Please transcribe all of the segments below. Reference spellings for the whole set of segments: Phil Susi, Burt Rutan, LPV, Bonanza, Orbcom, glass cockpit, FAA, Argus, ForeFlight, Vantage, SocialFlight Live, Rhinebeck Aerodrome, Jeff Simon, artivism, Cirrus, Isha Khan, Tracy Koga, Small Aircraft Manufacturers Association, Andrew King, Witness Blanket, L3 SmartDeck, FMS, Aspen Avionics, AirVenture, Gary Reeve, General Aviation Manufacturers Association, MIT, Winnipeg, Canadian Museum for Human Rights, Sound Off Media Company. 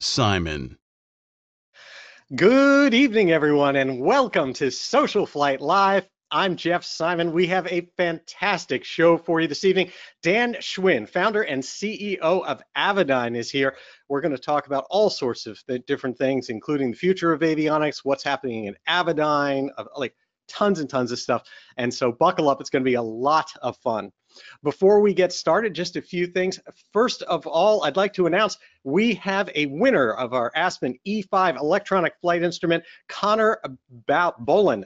Simon. Good evening, everyone, and welcome to Social Flight Live. I'm Jeff Simon. We have a fantastic show for you this evening. Dan Schwinn, founder and CEO of Avidyne, is here. We're going to talk about all sorts of different things, including the future of avionics, what's happening in Avidyne, like tons and tons of stuff. And so buckle up. It's going to be a lot of fun. Before we get started, just a few things. First of all, I'd like to announce we have a winner of our Aspen E5 electronic flight instrument, Connor Bolin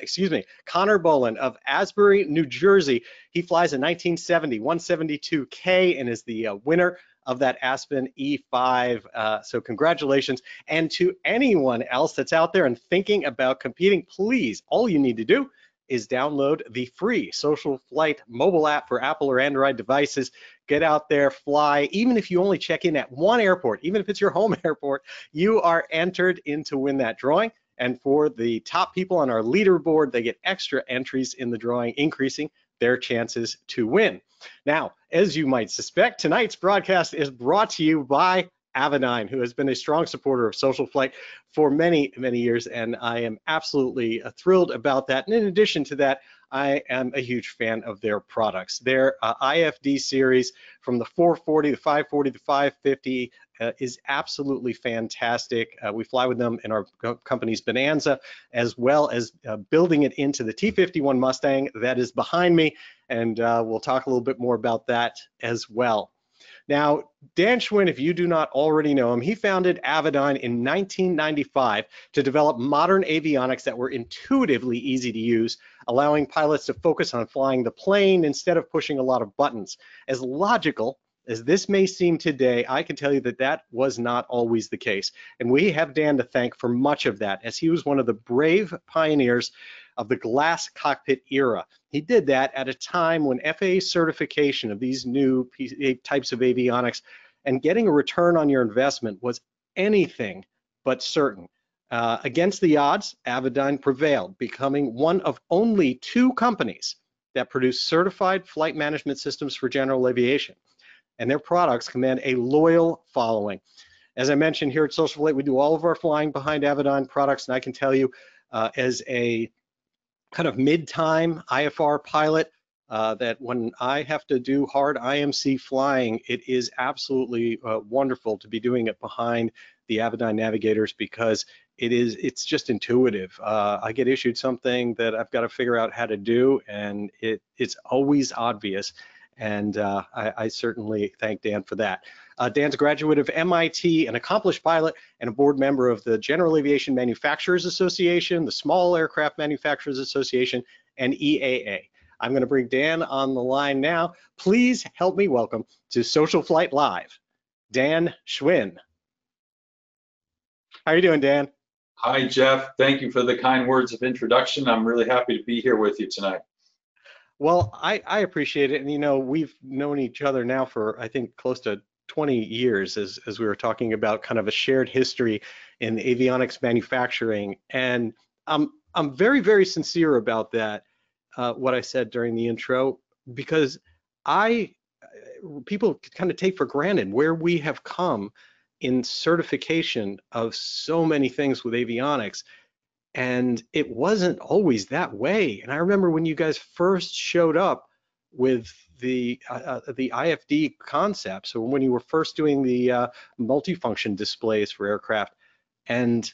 of Asbury, New Jersey. He flies a 1970 172K and is the winner of that Aspen E5. So congratulations. And to anyone else that's out there and thinking about competing, please, all you need to do is download the free Social Flight mobile app for Apple or Android devices. Get out there, fly. Even if you only check in at one airport, even if it's your home airport, you are entered in to win that drawing. And for the top people on our leaderboard, they get extra entries in the drawing, increasing their chances to win. Now, as you might suspect, tonight's broadcast is brought to you by Avidyne, who has been a strong supporter of Social Flight for many, many years, and I am absolutely thrilled about that. And in addition to that, I am a huge fan of their products. Their IFD series, from the 440, the 540, the 550, is absolutely fantastic. We fly with them in our company's Bonanza, as well as building it into the T51 Mustang that is behind me, and we'll talk a little bit more about that as well. Now, Dan Schwinn, if you do not already know him, he founded Avidyne in 1995 to develop modern avionics that were intuitively easy to use, allowing pilots to focus on flying the plane instead of pushing a lot of buttons. As logical as this may seem today, I can tell you that that was not always the case. And we have Dan to thank for much of that, as he was one of the brave pioneers of the glass cockpit era. He did that at a time when FAA certification of these new types of avionics and getting a return on your investment was anything but certain. Against the odds, Avidyne prevailed, becoming one of only two companies that produced certified flight management systems for general aviation, and their products command a loyal following. As I mentioned, here at Social Flight, we do all of our flying behind Avidyne products, and I can tell you, as a kind of mid-time IFR pilot, that when I have to do hard IMC flying, it is absolutely wonderful to be doing it behind the Avidyne navigators, because it's just intuitive. I get issued something that I've got to figure out how to do, and it's always obvious. And I certainly thank Dan for that. Dan's a graduate of MIT, an accomplished pilot, and a board member of the General Aviation Manufacturers Association, the Small Aircraft Manufacturers Association, and EAA. I'm going to bring Dan on the line now. Please help me welcome to Social Flight Live, Dan Schwinn. How are you doing, Dan? Hi, Jeff. Thank you for the kind words of introduction. I'm really happy to be here with you tonight. Well, I appreciate it, and you know, we've known each other now for I think close to 20 years, as we were talking about, kind of a shared history in avionics manufacturing, and I'm very, very sincere about that, what I said during the intro, because people kind of take for granted where we have come in certification of so many things with avionics. And it wasn't always that way. And I remember when you guys first showed up with the IFD concept, so when you were first doing the multifunction displays for aircraft, and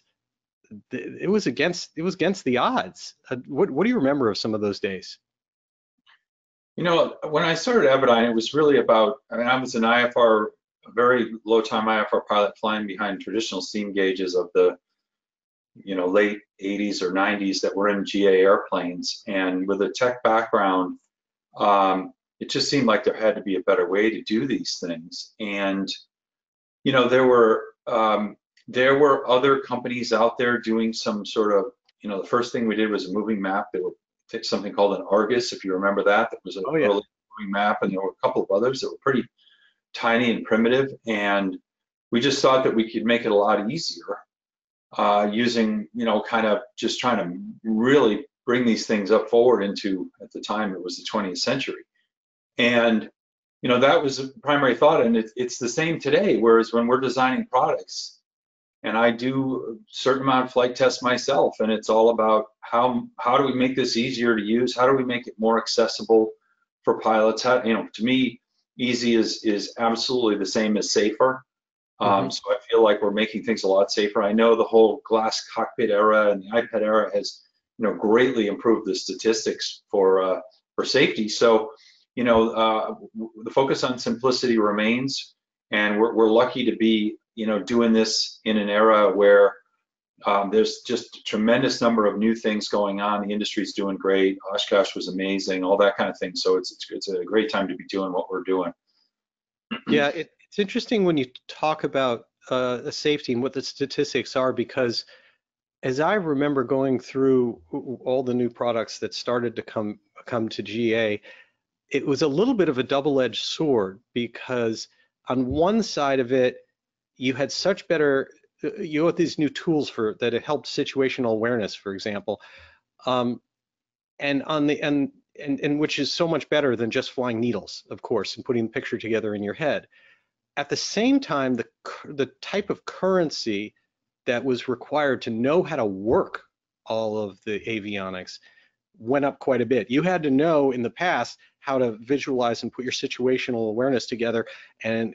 it was against the odds. What do you remember of some of those days? You know, when I started Avidyne, it was really about, I mean, I was an IFR, a very low-time IFR pilot flying behind traditional seam gauges of the late 80s or 90s that were in GA airplanes, and with a tech background, it just seemed like there had to be a better way to do these things. And you know, there were There were other companies out there doing some sort of, you know, the first thing we did was a moving map. They would take something called an Argus, if you remember that. That was an early moving map, and there were a couple of others that were pretty tiny and primitive. And we just thought that we could make it a lot easier using, you know, kind of just trying to really bring these things up forward into, at the time, it was the 20th century. And, you know, that was the primary thought. And it's the same today, whereas when we're designing products, and I do a certain amount of flight tests myself, and it's all about how do we make this easier to use? How do we make it more accessible for pilots? How, you know, to me, easy is absolutely the same as safer. So I feel like we're making things a lot safer. I know the whole glass cockpit era and the iPad era has, you know, greatly improved the statistics for safety. So, you know, the focus on simplicity remains, and we're lucky to be, you know, doing this in an era where there's just a tremendous number of new things going on. The industry's doing great. Oshkosh was amazing, all that kind of thing. So it's a great time to be doing what we're doing. Yeah, it's interesting when you talk about the safety and what the statistics are, because as I remember going through all the new products that started to come to GA, it was a little bit of a double-edged sword, because on one side of it, you had such better, you had these new tools for that it helped situational awareness, for example, and on the and which is so much better than just flying needles, of course, and putting the picture together in your head. At the same time, the type of currency that was required to know how to work all of the avionics went up quite a bit. You had to know in the past how to visualize and put your situational awareness together and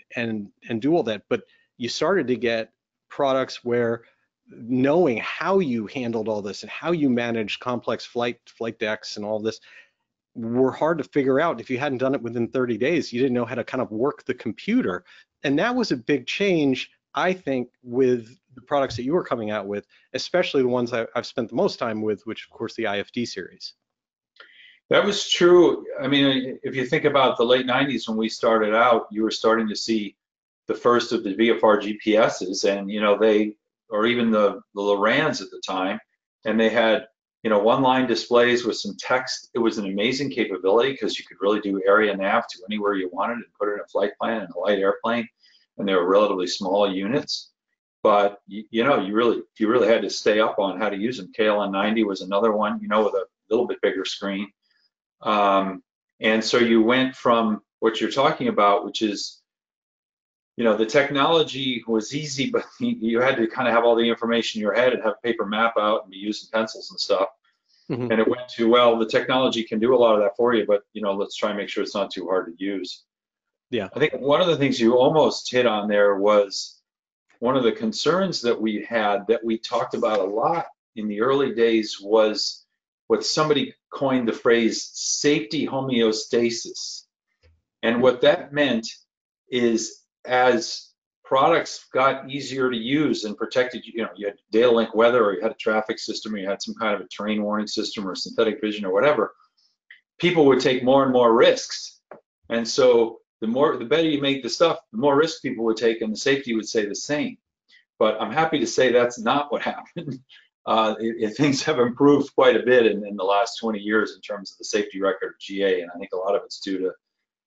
do all that, but you started to get products where knowing how you handled all this and how you managed complex flight decks and all this were hard to figure out. If you hadn't done it within 30 days, you didn't know how to kind of work the computer. And that was a big change, I think, with the products that you were coming out with, especially the ones I've spent the most time with, which, of course, the IFD series. That was true. I mean, if you think about the late 90s when we started out, you were starting to see the first of the VFR GPSs, and, you know, they, or even the Lorans at the time, and they had, you know, one-line displays with some text. It was an amazing capability because you could really do area nav to anywhere you wanted and put it in a flight plan and a light airplane, and they were relatively small units. But, you know, you really had to stay up on how to use them. KLN90 was another one, you know, with a little bit bigger screen. And so you went from what you're talking about, which is, you know, the technology was easy, but you had to kind of have all the information in your head and have a paper map out and be using pencils and stuff. And it went to, well, the technology can do a lot of that for you, but, you know, let's try and make sure it's not too hard to use. Yeah. I think one of the things you almost hit on there was one of the concerns that we had that we talked about a lot in the early days was what somebody coined the phrase safety homeostasis. And what that meant is, as products got easier to use and protected, you know, you had data link weather, or you had a traffic system, or you had some kind of a terrain warning system or synthetic vision or whatever, people would take more and more risks. And so the better you make the stuff, the more risk people would take, and the safety would stay the same. But I'm happy to say that's not what happened. Things have improved quite a bit in the last 20 years in terms of the safety record of GA, and I think a lot of it's due to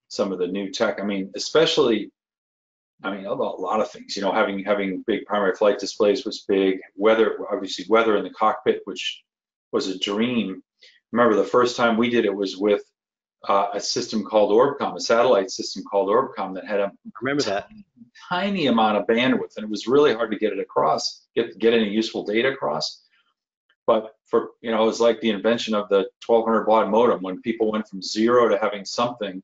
some of the new tech. I mean, especially, I mean, a lot of things, you know, having big primary flight displays was big. Weather, obviously, weather in the cockpit, which was a dream. Remember, the first time we did it was with a system called Orbcom, a satellite system called Orbcom that had a tiny amount of bandwidth, and it was really hard to get it across, get any useful data across. But for, you know, it was like the invention of the 1200 baud modem. When people went from zero to having something,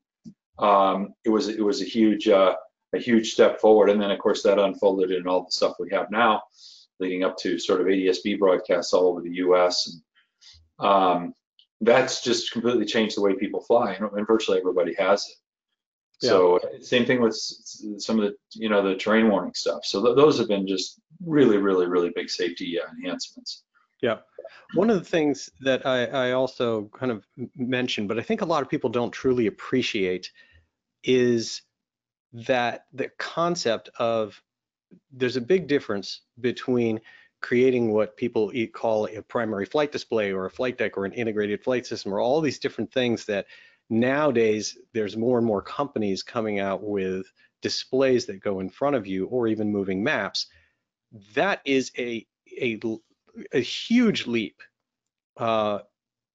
it was a huge step forward. And then, of course, that unfolded in all the stuff we have now, leading up to sort of ADS-B broadcasts all over the US. And that's just completely changed the way people fly, and virtually everybody has it. Yeah. So same thing with some of the, you know, the terrain warning stuff. So those have been just really, really, really big safety enhancements. Yeah. One of the things that I also kind of mentioned, but I think a lot of people don't truly appreciate, is that the concept of there's a big difference between creating what people call a primary flight display or a flight deck or an integrated flight system or all these different things that nowadays there's more and more companies coming out with displays that go in front of you or even moving maps. That is a huge leap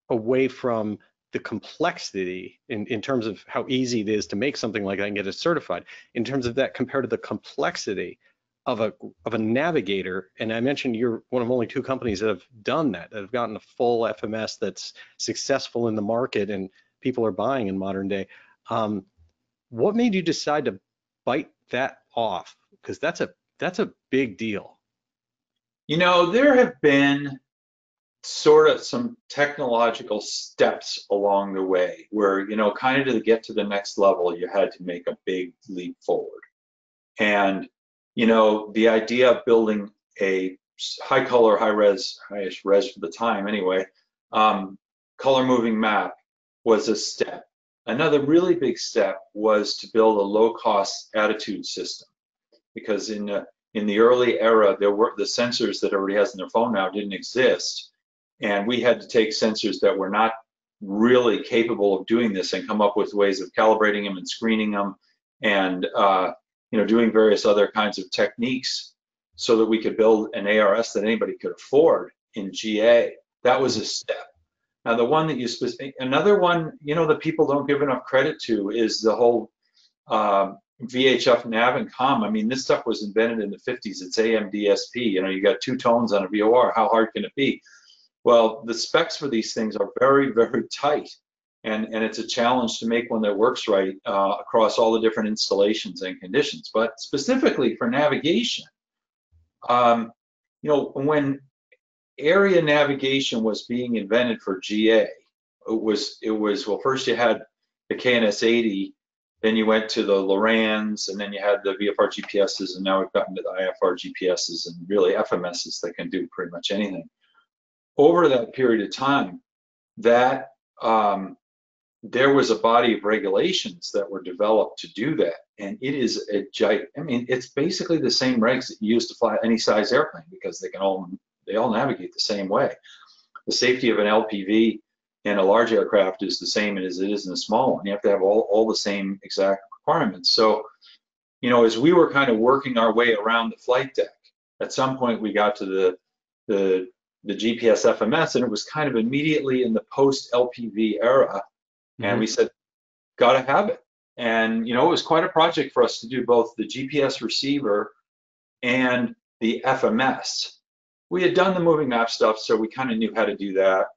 away from the complexity in terms of how easy it is to make something like that and get it certified. In terms of that compared to the complexity of a navigator, and I mentioned you're one of only two companies that have done that, that have gotten a full FMS that's successful in the market and people are buying in modern day. What made you decide to bite that off? Because that's a big deal. You know, there have been sort of some technological steps along the way where, you know, kind of to get to the next level, you had to make a big leap forward. And, you know, the idea of building a high color, high res, highest res for the time anyway, color moving map was a step. Another really big step was to build a low cost attitude system, because in the early era, there were the sensors that everybody has in their phone now didn't exist. And we had to take sensors that were not really capable of doing this and come up with ways of calibrating them and screening them and you know, doing various other kinds of techniques so that we could build an ARS that anybody could afford in GA. That was a step. Now, the one that you another one, you know, that people don't give enough credit to is the whole VHF nav and com. I mean, this stuff was invented in the 50s. It's AMDSP. You know, you got two tones on a VOR. How hard can it be? Well, the specs for these things are very, very tight, and it's a challenge to make one that works right across all the different installations and conditions. But specifically for navigation, you know, when area navigation was being invented for GA, it was well, first you had the KNS-80, then you went to the LORANs, and then you had the VFR GPSs, and now we've gotten to the IFR GPSs and really FMSs that can do pretty much anything. Over that period of time, that there was a body of regulations that were developed to do that, and it is a giant. I mean, it's basically the same regs that you use to fly any size airplane, because they all navigate the same way. The safety of an LPV in a large aircraft is the same as it is in a small one. You have to have all the same exact requirements. So, you know, as we were kind of working our way around the flight deck, at some point we got to the GPS FMS, and it was kind of immediately in the post LPV era. Mm-hmm. And we said, gotta have it. And, you know, it was quite a project for us to do both the GPS receiver and the FMS. We had done the moving map stuff, so we kind of knew how to do that.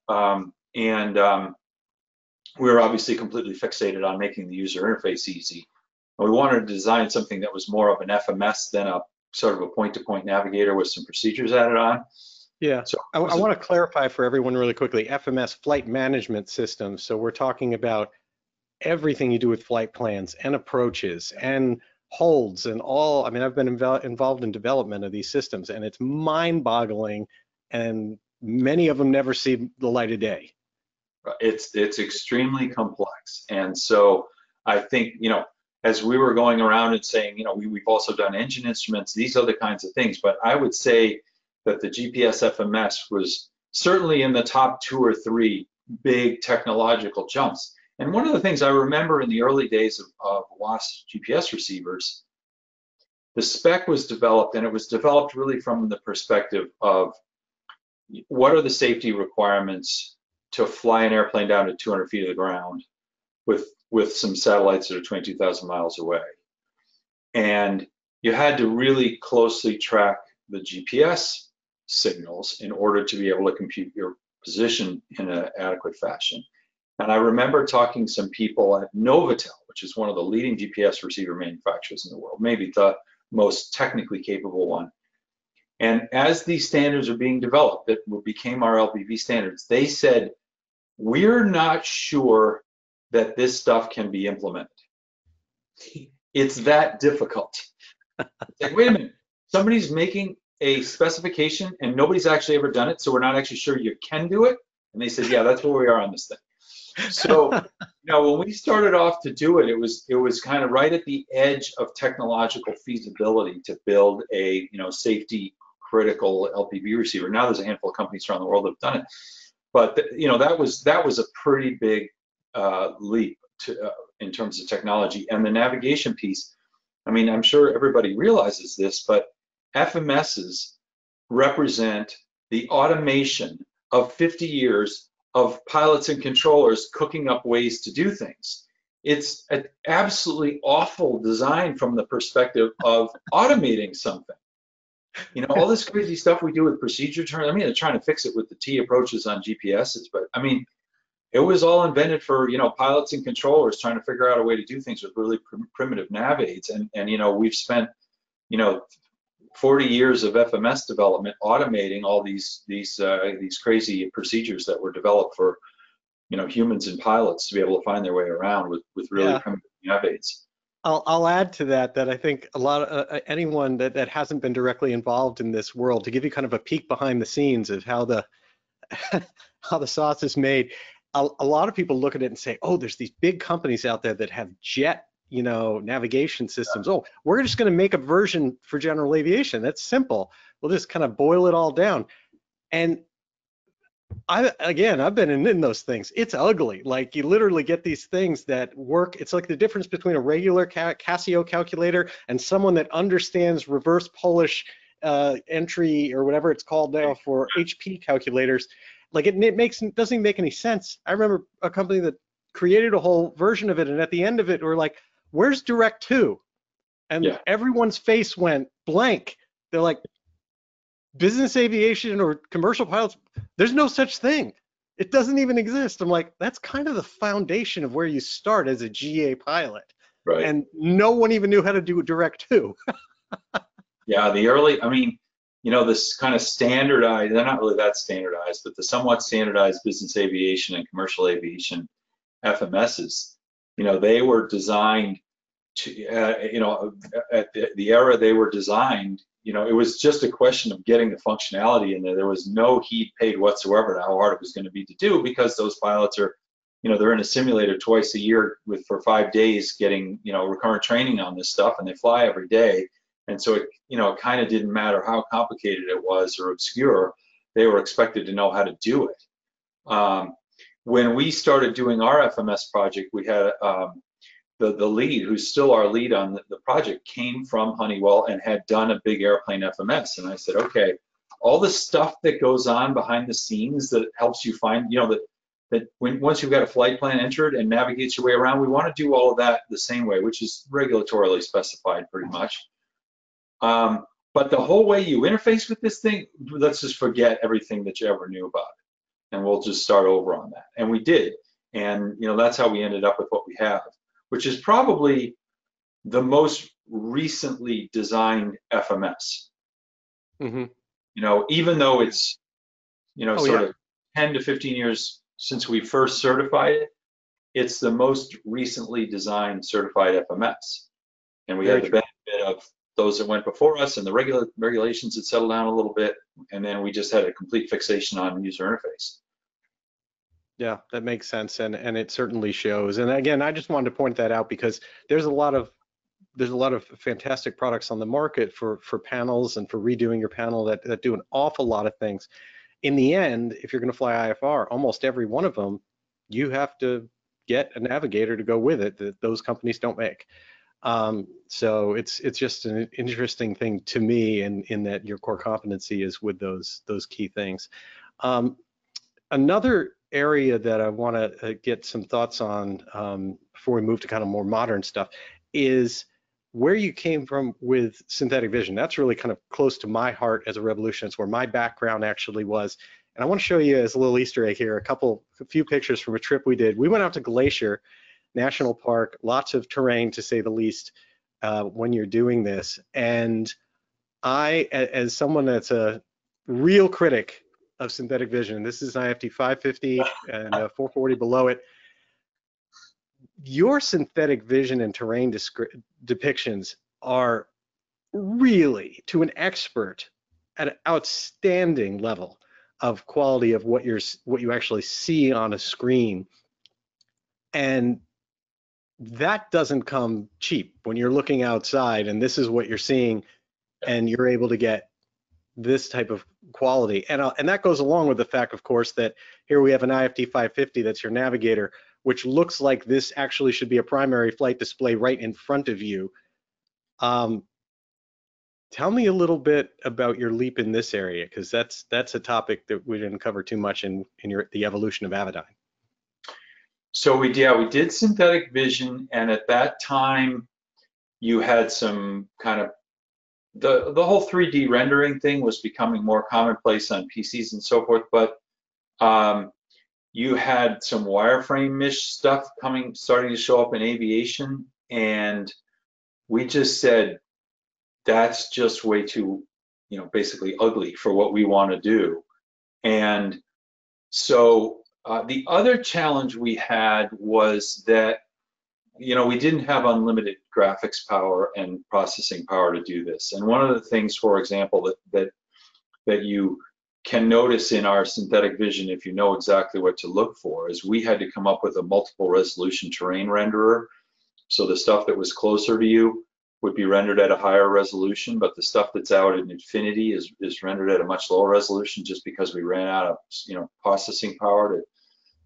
We were obviously completely fixated on making the user interface easy. And we wanted to design something that was more of an FMS than a sort of a point-to-point navigator with some procedures added on. Yeah, so I want to clarify for everyone really quickly, FMS, flight management system. So we're talking about everything you do with flight plans and approaches and holds and all. I mean, I've been involved in development of these systems, and it's mind-boggling, and many of them never see the light of day. It's extremely complex. And so I think, you know, as we were going around and saying, you know, we've also done engine instruments, these other kinds of things, but I would say that the GPS FMS was certainly in the top 2 or 3 big technological jumps. And one of the things I remember in the early days of WASP GPS receivers, the spec was developed, and it was developed really from the perspective of what are the safety requirements to fly an airplane down to 200 feet of the ground with some satellites that are 22,000 miles away. And you had to really closely track the GPS signals in order to be able to compute your position in an adequate fashion. And I remember talking to some people at Novatel, which is one of the leading GPS receiver manufacturers in the world, maybe the most technically capable one. And as these standards are being developed, that became our LPV standards, they said, we're not sure that this stuff can be implemented. It's that difficult. It's like, wait a minute, somebody's making a specification and nobody's actually ever done it, so we're not actually sure you can do it. And they said, yeah, that's where we are on this thing. So, when we started off to do it, it was kind of right at the edge of technological feasibility to build a, safety critical LPV receiver. Now there's a handful of companies around the world that have done it, but that was a pretty big leap to, in terms of technology. And the navigation piece, I mean, I'm sure everybody realizes this, but FMSs represent the automation of 50 years of pilots and controllers cooking up ways to do things. It's an absolutely awful design from the perspective of automating something. All this crazy stuff we do with procedure turn. I mean, they're trying to fix it with the T approaches on GPSs, but I mean, it was all invented for, pilots and controllers trying to figure out a way to do things with really primitive nav aids. And we've spent, 40 years of FMS development automating all these crazy procedures that were developed for, humans and pilots to be able to find their way around with really primitive nav aids. I'll add to that I think a lot of anyone that hasn't been directly involved in this world, to give you kind of a peek behind the scenes of how the sauce is made. A lot of people look at it and say, "Oh, there's these big companies out there that have jet, navigation systems. Oh, we're just going to make a version for general aviation. That's simple. We'll just kind of boil it all down." And I've been in those things. It's ugly. Like, you literally get these things that work. It's like the difference between a regular Casio calculator and someone that understands reverse Polish entry or whatever it's called now for HP calculators. Like, it doesn't even make any sense. I remember a company that created a whole version of it, and at the end of it, we're like, "Where's Direct 2?" And everyone's face went blank. They're like, "Business aviation or commercial pilots, there's no such thing. It doesn't even exist." I'm like, that's kind of the foundation of where you start as a GA pilot. Right. And no one even knew how to do Direct 2. The early, this kind of standardized, they're not really that standardized, but the somewhat standardized business aviation and commercial aviation FMSs, they were designed to, at the era they were designed, it was just a question of getting the functionality in there. There was no heed paid whatsoever to how hard it was going to be to do, because those pilots are, they're in a simulator twice a year for 5 days getting, recurrent training on this stuff, and they fly every day. And so, it kind of didn't matter how complicated it was or obscure, they were expected to know how to do it. When we started doing our FMS project, we had the lead, who's still our lead on the project, came from Honeywell and had done a big airplane FMS. And I said, okay, all the stuff that goes on behind the scenes that helps you find, once you've got a flight plan entered and navigates your way around, we want to do all of that the same way, which is regulatorily specified pretty much. But the whole way you interface with this thing, let's just forget everything that you ever knew about it, and we'll just start over on that. And we did, and that's how we ended up with what we have, which is probably the most recently designed FMS. Mm-hmm. Even though it's sort of 10 to 15 years since we first certified it, it's the most recently designed certified FMS, and we had the benefit of those that went before us and the regulations that settled down a little bit, and then we just had a complete fixation on user interface. Yeah, that makes sense, and it certainly shows. And again, I just wanted to point that out, because there's a lot of fantastic products on the market for panels and for redoing your panel that do an awful lot of things. In the end, if you're going to fly IFR, almost every one of them, you have to get a navigator to go with it that those companies don't make. So it's just an interesting thing to me, in that your core competency is with those key things. Another area that I want to get some thoughts on before we move to kind of more modern stuff is where you came from with synthetic vision. That's really kind of close to my heart as a revolutionist, where my background actually was. And I want to show you, as a little Easter egg here, a few pictures from a trip we did. We went out to Glacier National Park, lots of terrain to say the least when you're doing this. And I, as someone that's a real critic of synthetic vision, this is an IFT 550 and a 440 below it. Your synthetic vision and terrain depictions are really, to an expert, at an outstanding level of quality of what you actually see on a screen. And that doesn't come cheap when you're looking outside and this is what you're seeing, and you're able to get this type of quality. And that goes along with the fact, of course, that here we have an IFT 550, that's your navigator, which looks like this actually should be a primary flight display right in front of you. Tell me a little bit about your leap in this area, because that's a topic that we didn't cover too much in the evolution of Avidyne. So we did synthetic vision, and at that time you had some kind of, the whole 3D rendering thing was becoming more commonplace on PCs and so forth, but you had some wireframe-ish stuff starting to show up in aviation, and we just said, that's just way too, basically ugly for what we want to do. And so the other challenge we had was that, we didn't have unlimited graphics power and processing power to do this. And one of the things, for example, that you can notice in our synthetic vision, if you know exactly what to look for, is we had to come up with a multiple resolution terrain renderer. So the stuff that was closer to you would be rendered at a higher resolution, but the stuff that's out in infinity is rendered at a much lower resolution, just because we ran out of processing power to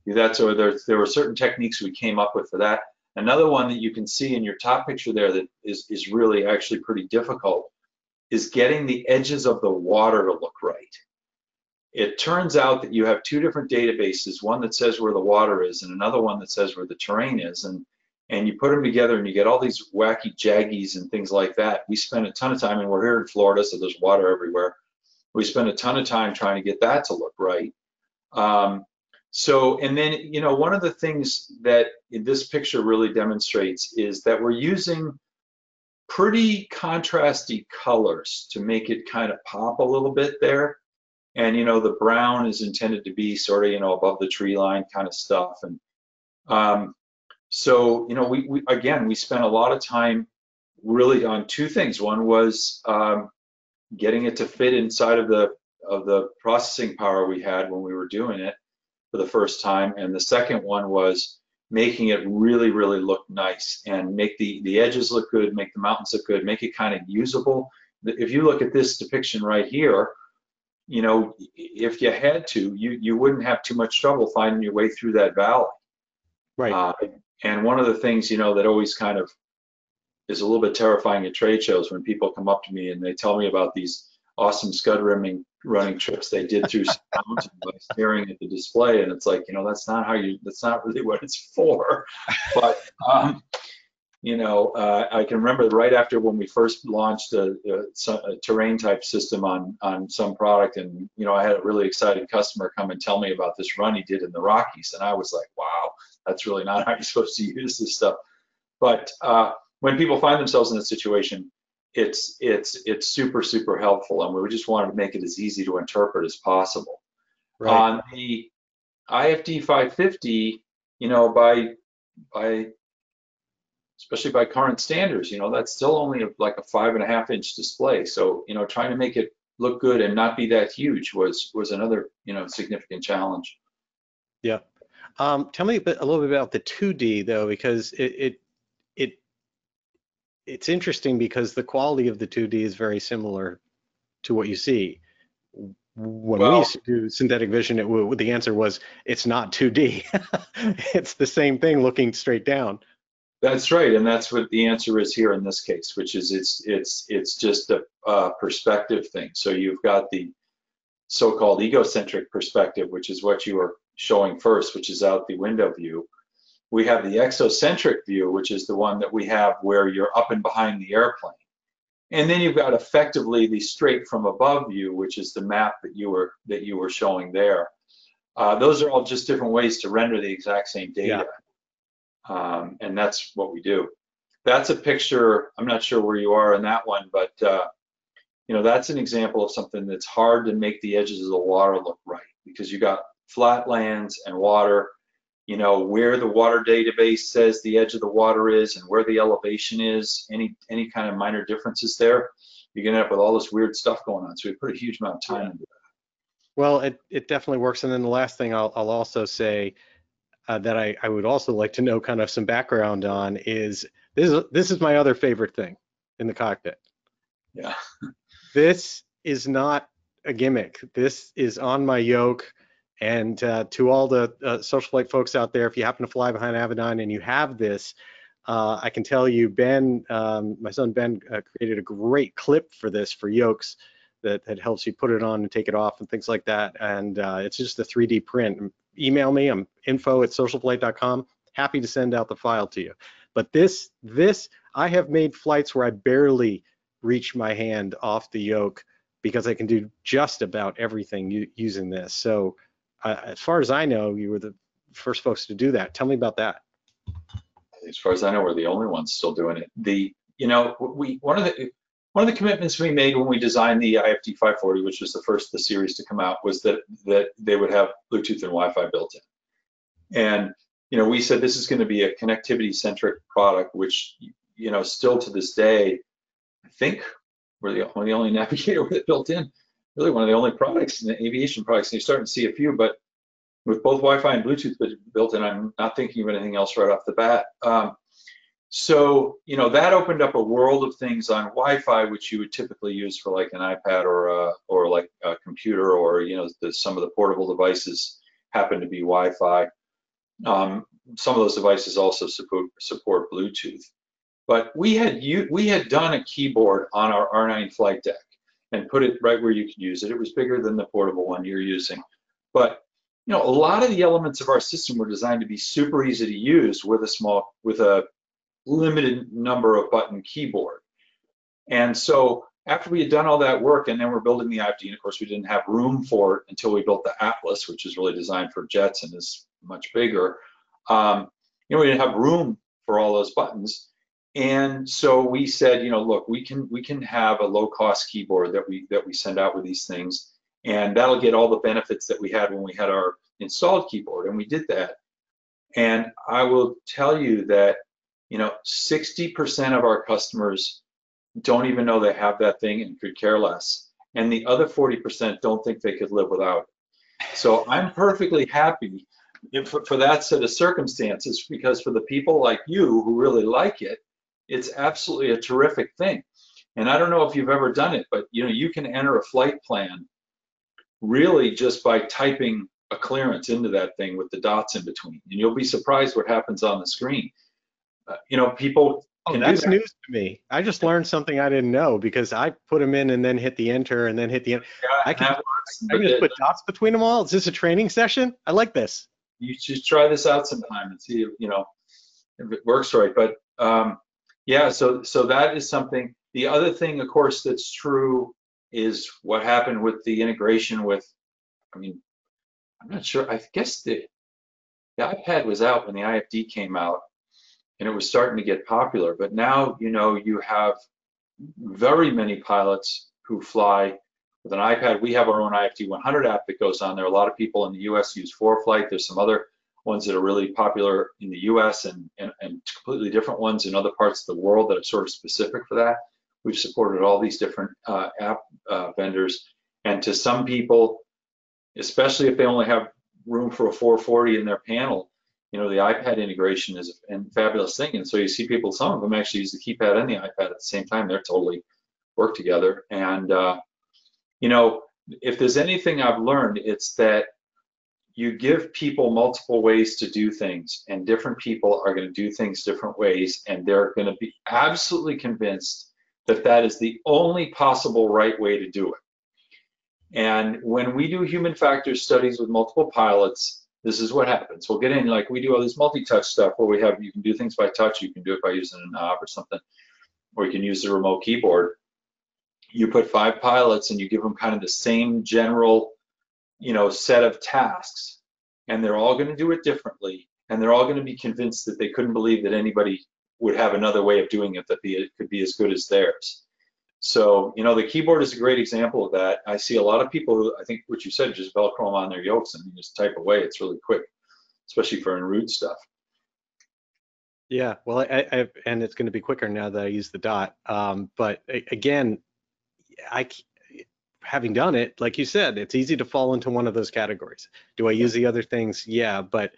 do that. So there were certain techniques we came up with for that. Another one that you can see in your top picture there that is really actually pretty difficult is getting the edges of the water to look right. It turns out that you have two different databases, one that says where the water is and another one that says where the terrain is. And you put them together and you get all these wacky jaggies and things like that. We spent a ton of time, and we're here in Florida, so there's water everywhere. We spent a ton of time trying to get that to look right. And then, one of the things that this picture really demonstrates is that we're using pretty contrasty colors to make it kind of pop a little bit there. And, the brown is intended to be sort of, above the tree line kind of stuff. And, so, we spent a lot of time really on two things. One was getting it to fit inside of the processing power we had when we were doing it for the first time. And the second one was making it really, really look nice and make the edges look good, make the mountains look good, make it kind of usable. If you look at this depiction right here, if you had to, you wouldn't have too much trouble finding your way through that valley. Right. And one of the things, that always kind of is a little bit terrifying at trade shows when people come up to me and they tell me about these awesome scud rimming running trips they did through mountains by staring at the display, and it's like, that's not really what it's for. But I can remember right after when we first launched a terrain type system on some product, and I had a really excited customer come and tell me about this run he did in the Rockies, and I was like, wow, that's really not how you're supposed to use this stuff. But when people find themselves in this situation, it's super, super helpful, and we just wanted to make it as easy to interpret as possible. Right. On the IFD 550, especially by current standards, that's still only like a 5.5-inch display. So, trying to make it look good and not be that huge was another, significant challenge. Yeah. Tell me a little bit about the 2D though, because it's interesting because the quality of the 2D is very similar to what you see. When we used to do synthetic vision, the answer was it's not 2D. It's the same thing looking straight down. That's right, and that's what the answer is here in this case, which is it's just a perspective thing. So you've got the so-called egocentric perspective, which is what you were showing first, which is out the window view. We have the exocentric view, which is the one that we have where you're up and behind the airplane. And then you've got effectively the straight from above view, which is the map that you were showing there. Those are all just different ways to render the exact same data. Yeah. And that's what we do. That's a picture, I'm not sure where you are in that one, but that's an example of something that's hard to make the edges of the water look right, because you got flat lands and water, where the water database says the edge of the water is and where the elevation is, any kind of minor differences there, you're gonna end up with all this weird stuff going on. So we put a huge amount of time into that. Well, it definitely works. And then the last thing I'll also say, that I would also like to know kind of some background on is this is my other favorite thing in the cockpit. Yeah. This is not a gimmick. This is on my yoke. And to all the SocialFlight folks out there, if you happen to fly behind Avidyne and you have this, I can tell you, Ben, my son Ben, created a great clip for this for yokes that helps you put it on and take it off and things like that. And it's just a 3D print. Email me. I'm info@socialflight.com. Happy to send out the file to you. But this, I have made flights where I barely reach my hand off the yoke because I can do just about everything using this. So as far as I know, you were the first folks to do that. Tell me about that. As far as I know, we're the only ones still doing it. One of the commitments we made when we designed the IFT 540, which was the first of the series to come out, was that they would have Bluetooth and Wi-Fi built in. And we said this is going to be a connectivity-centric product, which still to this day, I think we're the only navigator with it built in. Really, one of the only products in the aviation products. And you're starting to see a few, but with both Wi-Fi and Bluetooth built in, I'm not thinking of anything else right off the bat. So, that opened up a world of things on Wi-Fi, which you would typically use for like an iPad or like a computer, or, some of the portable devices happen to be Wi-Fi. Some of those devices also support Bluetooth. But we had done a keyboard on our R9 flight deck and put it right where you could use it. It was bigger than the portable one you're using. But, a lot of the elements of our system were designed to be super easy to use with a limited number of button keyboard. And so after we had done all that work and then we're building the IFD, and of course we didn't have room for it until we built the Atlas, which is really designed for jets and is much bigger. We didn't have room for all those buttons. And so we said, look, we can have a low-cost keyboard that we send out with these things, and that'll get all the benefits that we had when we had our installed keyboard. And we did that. And I will tell you that 60% of our customers don't even know they have that thing and could care less. And the other 40% don't think they could live without it. So I'm perfectly happy for that set of circumstances, because for the people like you who really like it, it's absolutely a terrific thing. And I don't know if you've ever done it, but you can enter a flight plan really just by typing a clearance into that thing with the dots in between. And you'll be surprised what happens on the screen. People can do that. That's news to me. I just learned something I didn't know, because I put them in and then hit the enter and then hit the enter. Yeah, I can just put dots between them all. Is this a training session? I like this. You should try this out sometime and see if it works right. But yeah, so that is something. The other thing, of course, that's true is what happened with the integration with, I'm not sure, I guess the iPad was out when the IFD came out, and it was starting to get popular. But now, you have very many pilots who fly with an iPad. We have our own IFT 100 app that goes on there. A lot of people in the US use ForeFlight. There's some other ones that are really popular in the US and completely different ones in other parts of the world that are sort of specific for that. We've supported all these different app vendors. And to some people, especially if they only have room for a 440 in their panel, the iPad integration is a fabulous thing. And so you see people, some of them actually use the keypad and the iPad at the same time. They're totally work together. And, if there's anything I've learned, it's that you give people multiple ways to do things, and different people are going to do things different ways. And they're going to be absolutely convinced that that is the only possible right way to do it. And when we do human factors studies with multiple pilots, this is what happens. We'll get in, like we do all this multi-touch stuff where you can do things by touch, you can do it by using a knob or something, or you can use the remote keyboard. You put 5 pilots and you give them kind of the same general, set of tasks, and they're all gonna do it differently. And they're all gonna be convinced that they couldn't believe that anybody would have another way of doing it it could be as good as theirs. So, the keyboard is a great example of that. I see a lot of people who, I think what you said, just Velcro them on their yokes and just type away. It's really quick, especially for en route stuff. Yeah, well, and it's going to be quicker now that I use the dot. But again, having done it, like you said, it's easy to fall into one of those categories. Do I use the other things? Yeah, but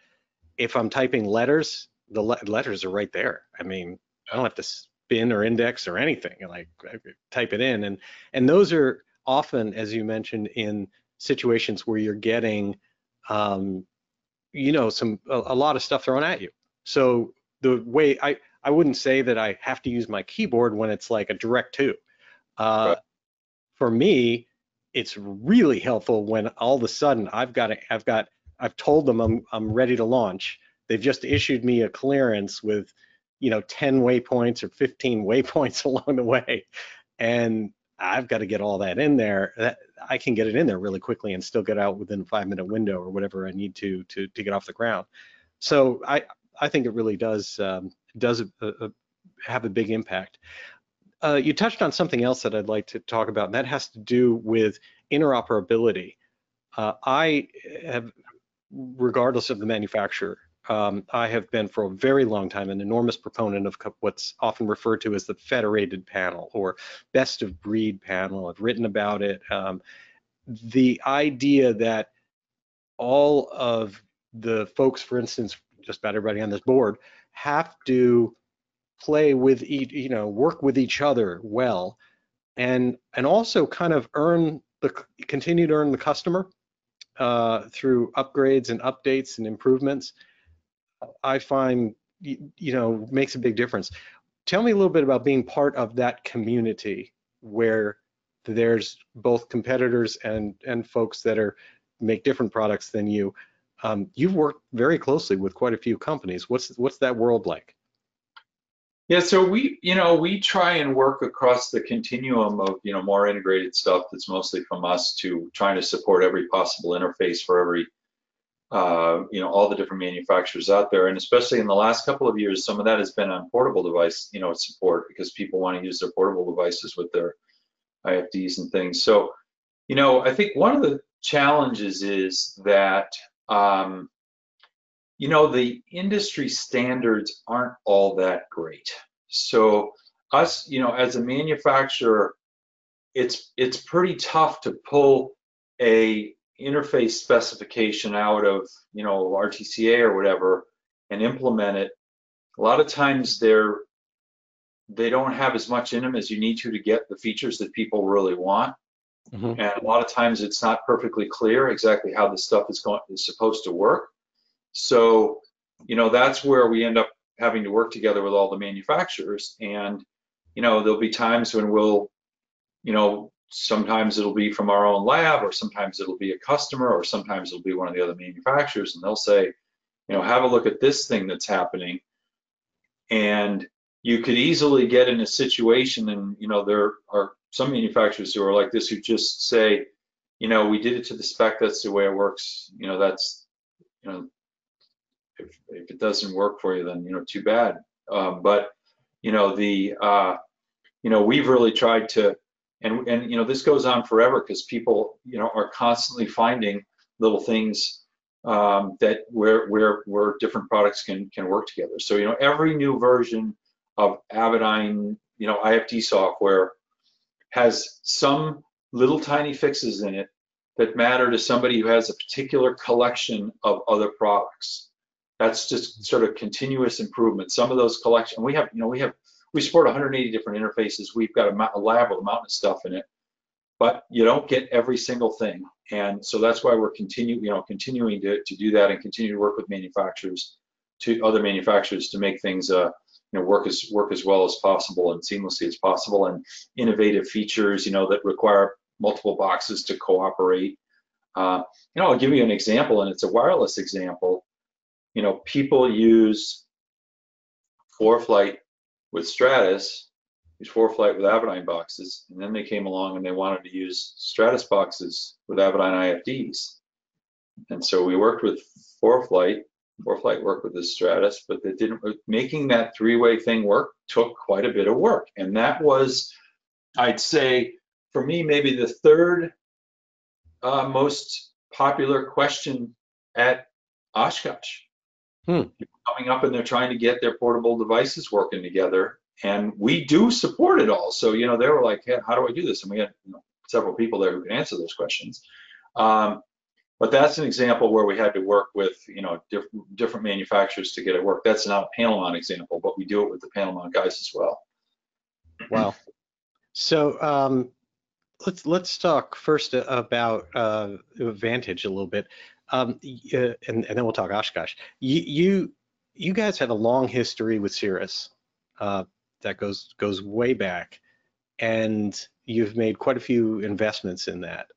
if I'm typing letters, the letters are right there. I mean, I don't have to spin or index or anything. Like, I type it in, and those are often, as you mentioned, in situations where you're getting, you know, a lot of stuff thrown at you. So the way I wouldn't say that I have to use my keyboard when it's like a direct to. Right. For me, it's really helpful when all of a sudden I've told them I'm ready to launch. They've just issued me a clearance with, you know, 10 waypoints or 15 waypoints along the way, and I've got to get all that in there. That I can get it in there really quickly and still get out within a 5-minute window or whatever I need to get off the ground. So I think it really does have a big impact. You touched on something else that I'd like to talk about, and that has to do with interoperability. I have, regardless of the manufacturer, I have been for a very long time an enormous proponent of what's often referred to as the federated panel or best of breed panel. I've written about it. The idea that all of the folks, for instance, just about everybody on this board, have to play with each, you know, work with each other well, and also kind of continue to earn the customer through upgrades and updates and improvements. I find, you know, makes a big difference. Tell me a little bit about being part of that community where there's both competitors and folks that make different products than you. You've worked very closely with quite a few companies. What's that world like? Yeah, so we try and work across the continuum of, you know, more integrated stuff that's mostly from us to trying to support every possible interface for every you know, all the different manufacturers out there. And especially in the last couple of years, some of that has been on portable device, you know, support, because people want to use their portable devices with their IFDs and things. So, you know, I think one of the challenges is that, you know, the industry standards aren't all that great. So us, you know, as a manufacturer, it's pretty tough to pull a interface specification out of, you know, RTCA or whatever and implement it. A lot of times they don't have as much in them as you need to get the features that people really want. Mm-hmm. And a lot of times it's not perfectly clear exactly how the stuff is supposed to work. So, you know, that's where we end up having to work together with all the manufacturers. And, you know, there'll be times when we'll, you know, sometimes it'll be from our own lab, or sometimes it'll be a customer, or sometimes it'll be one of the other manufacturers, and they'll say, you know, have a look at this thing that's happening. And you could easily get in a situation, and, you know, there are some manufacturers who are like this, who just say, you know, we did it to the spec, that's the way it works, you know, that's, you know, if it doesn't work for you, then, you know, too bad. But, you know, you know, we've really tried to, and you know, this goes on forever, because people, you know, are constantly finding little things that where different products can work together. So, you know, every new version of Avidyne, you know, IFD software has some little tiny fixes in it that matter to somebody who has a particular collection of other products. That's just sort of continuous improvement. Some of those collections, we support 180 different interfaces. We've got a lab with a mountain of stuff in it, but you don't get every single thing. And so that's why we're continuing to do that, and continue to work with other manufacturers to make things you know, work as well as possible and seamlessly as possible, and innovative features, you know, that require multiple boxes to cooperate. You know, I'll give you an example, and it's a wireless example. You know, people use ForeFlight with Stratus, use ForeFlight with Avidyne boxes, and then they came along and they wanted to use Stratus boxes with Avidyne IFDs. And so we worked with ForeFlight. ForeFlight worked with the Stratus, but they didn't. Making that three-way thing work took quite a bit of work, and that was, I'd say, for me, maybe the third most popular question at Oshkosh. People coming up, and they're trying to get their portable devices working together, and we do support it all. So, you know, they were like, hey, how do I do this? And we had, you know, several people there who could answer those questions. But that's an example where we had to work with, you know, different manufacturers to get it work. That's not a panel mount example, but we do it with the panel mount guys as well. Wow. So let's talk first about Vantage a little bit, and then we'll talk Oshkosh. You guys have a long history with Cirrus that goes way back, and you've made quite a few investments in that.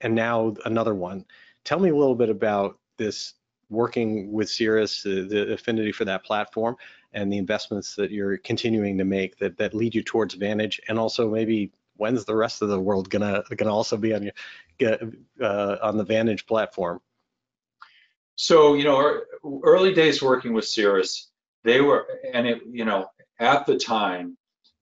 And now another one. Tell me a little bit about this working with Cirrus, the affinity for that platform, and the investments that you're continuing to make that lead you towards Vantage, and also maybe when's the rest of the world gonna also be on your on the Vantage platform? So, you know, our early days working with Cirrus, they were, and it, you know, at the time,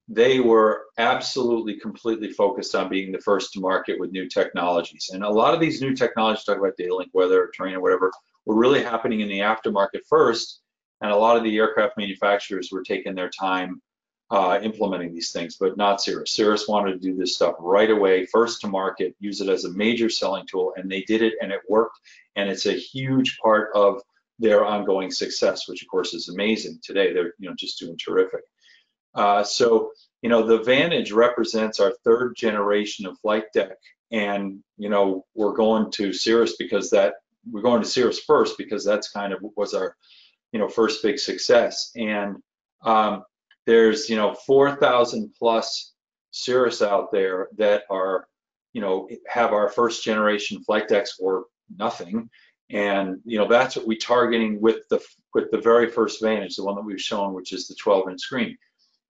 they were absolutely completely focused on being the first to market with new technologies. And a lot of these new technologies, talk about daylink, weather, terrain, or whatever, were really happening in the aftermarket first. And a lot of the aircraft manufacturers were taking their time implementing these things, but not Cirrus. Cirrus wanted to do this stuff right away, first to market, use it as a major selling tool, and they did it, and it worked. And it's a huge part of their ongoing success, which of course is amazing. Today, they're, you know, just doing terrific. So, you know, the Vantage represents our third generation of flight deck, and, you know, we're going to Cirrus because we're going to Cirrus first because that's kind of what was our, you know, first big success. And there's, you know, 4,000 plus Cirrus out there that are, you know, have our first generation flight decks or nothing. And, you know, that's what we're targeting with the very first Vantage, the one that we've shown, which is the 12-inch screen.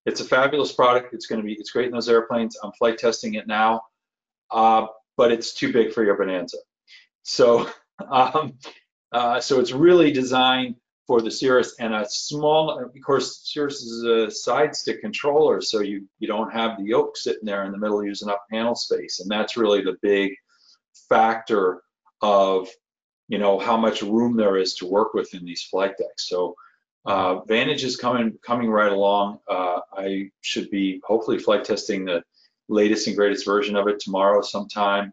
It's a fabulous product. It's great in those airplanes. I'm flight testing it now, but it's too big for your Bonanza. So, so it's really designed for the Cirrus, and a small, of course, Cirrus is a side stick controller, so you don't have the yoke sitting there in the middle using up panel space, and that's really the big factor of, you know, how much room there is to work with in these flight decks. So. Vantage is coming right along. I should be hopefully flight testing the latest and greatest version of it tomorrow sometime.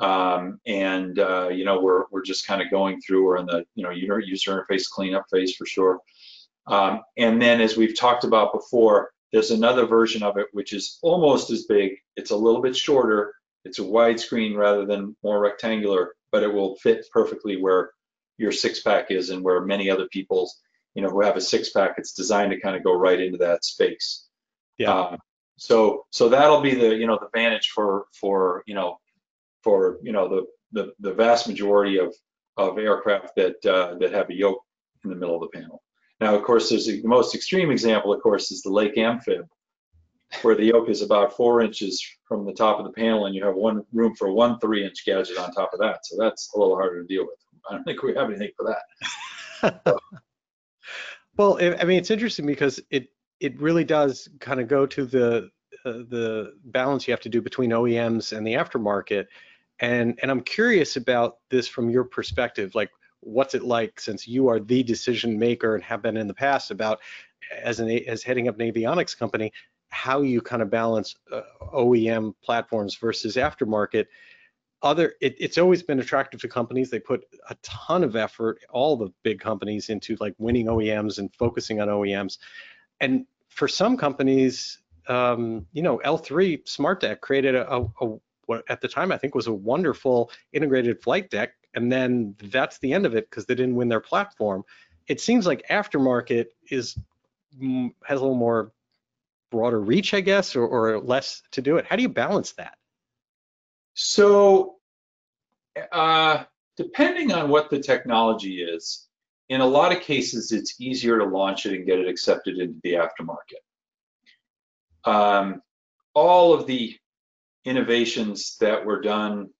You know, we're just kind of going through. We're in the, you know, user interface cleanup phase for sure. And then, as we've talked about before, there's another version of it which is almost as big. It's a little bit shorter. It's a widescreen rather than more rectangular, but it will fit perfectly where your six-pack is and where many other people's, you know, who have a six-pack. It's designed to kind of go right into that space. Yeah. So that'll be the, you know, the Vantage for the vast majority of aircraft that have a yoke in the middle of the panel. Now, of course, there's the most extreme example, of course, is the Lake Amphib, where the yoke is about 4 inches from the top of the panel, and you have one room for 1 3-inch gadget on top of that. So that's a little harder to deal with. I don't think we have anything for that. So. Well, I mean, it's interesting because it really does kind of go to the balance you have to do between OEMs and the aftermarket, and I'm curious about this from your perspective. Like, what's it like, since you are the decision maker and have been in the past, about as heading up an avionics company, how you kind of balance OEM platforms versus aftermarket. It's always been attractive to companies. They put a ton of effort, all the big companies, into like winning OEMs and focusing on OEMs. And for some companies, you know, L3 SmartDeck created what at the time I think was a wonderful integrated flight deck, and then that's the end of it because they didn't win their platform. It seems like aftermarket has a little more broader reach, I guess, or less to do it. How do you balance that? So, depending on what the technology is, in a lot of cases, it's easier to launch it and get it accepted into the aftermarket. All of the innovations that were done,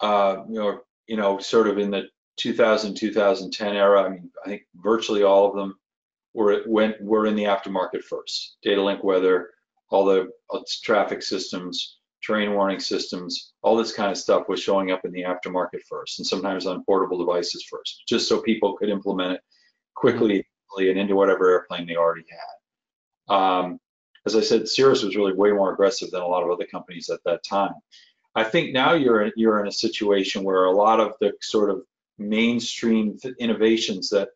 you know, sort of in the 2000, 2010 era, I mean, I think virtually all of them were in the aftermarket first. Data link weather, all the traffic systems, terrain warning systems, all this kind of stuff was showing up in the aftermarket first, and sometimes on portable devices first, just so people could implement it quickly and into whatever airplane they already had. As I said, Cirrus was really way more aggressive than a lot of other companies at that time. I think now you're in a situation where a lot of the sort of mainstream innovations that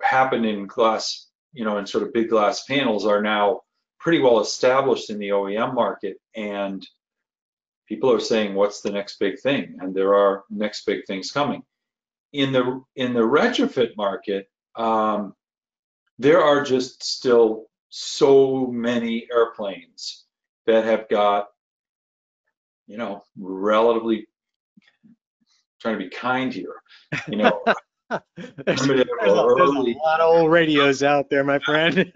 happen in glass, you know, in sort of big glass panels are now pretty well established in the OEM market, and people are saying, what's the next big thing? And there are next big things coming. In the retrofit market, there are just still so many airplanes that have got, you know, relatively, I'm trying to be kind here, you know, there's a lot of old radios out there, my friend.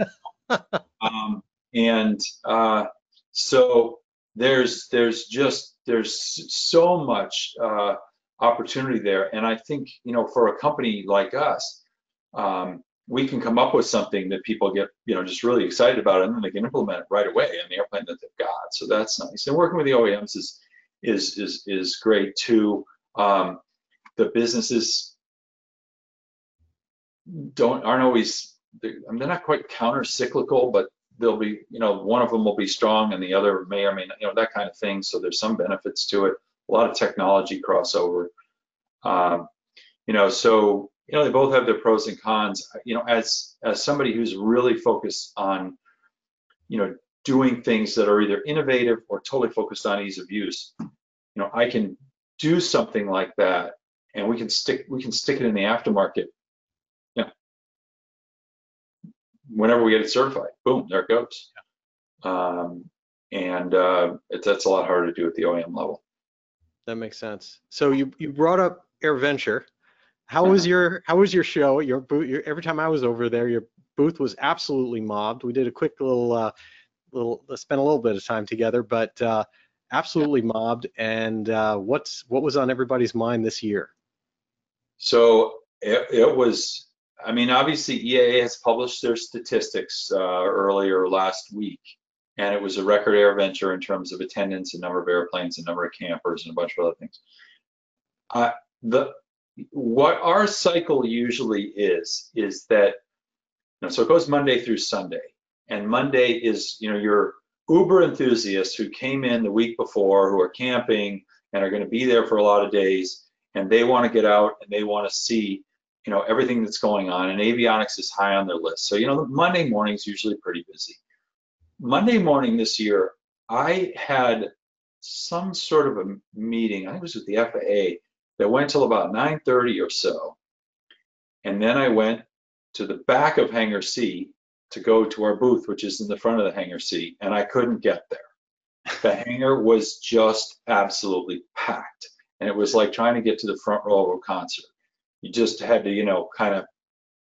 So there's so much opportunity there, and I think, you know, for a company like us, we can come up with something that people get, you know, just really excited about, and then they can implement it right away in the airplane that they've got. So that's nice. And working with the OEMs is great too. The businesses aren't always, they're not quite counter-cyclical, but they'll be, you know, one of them will be strong and the other may or may not, you know, that kind of thing. So there's some benefits to it. A lot of technology crossover, you know, so, you know, they both have their pros and cons. You know, as somebody who's really focused on, you know, doing things that are either innovative or totally focused on ease of use, you know, I can do something like that, and we can stick it in the aftermarket. Yeah. Whenever we get it certified, boom, there it goes. Yeah. That's a lot harder to do at the OEM level. That makes sense. So you brought up AirVenture. How was your show? Your booth. Every time I was over there, your booth was absolutely mobbed. We did a quick little spent a little bit of time together, but absolutely mobbed. And what was on everybody's mind this year? So it was. I mean, obviously, EAA has published their statistics earlier last week, and it was a record AirVenture in terms of attendance, and number of airplanes, and number of campers, and a bunch of other things. What our cycle usually is that, you know, so it goes Monday through Sunday, and Monday is, you know, your Uber enthusiasts who came in the week before, who are camping and are going to be there for a lot of days, and they want to get out and they want to see, you know, everything that's going on, and avionics is high on their list. So, you know, Monday morning's usually pretty busy. Monday morning this year, I had some sort of a meeting, I think it was with the FAA, that went till about 9:30 or so, and then I went to the back of Hangar C to go to our booth, which is in the front of the Hangar C, and I couldn't get there. The hangar was just absolutely packed, and it was like trying to get to the front row of a concert. You just had to, you know, kind of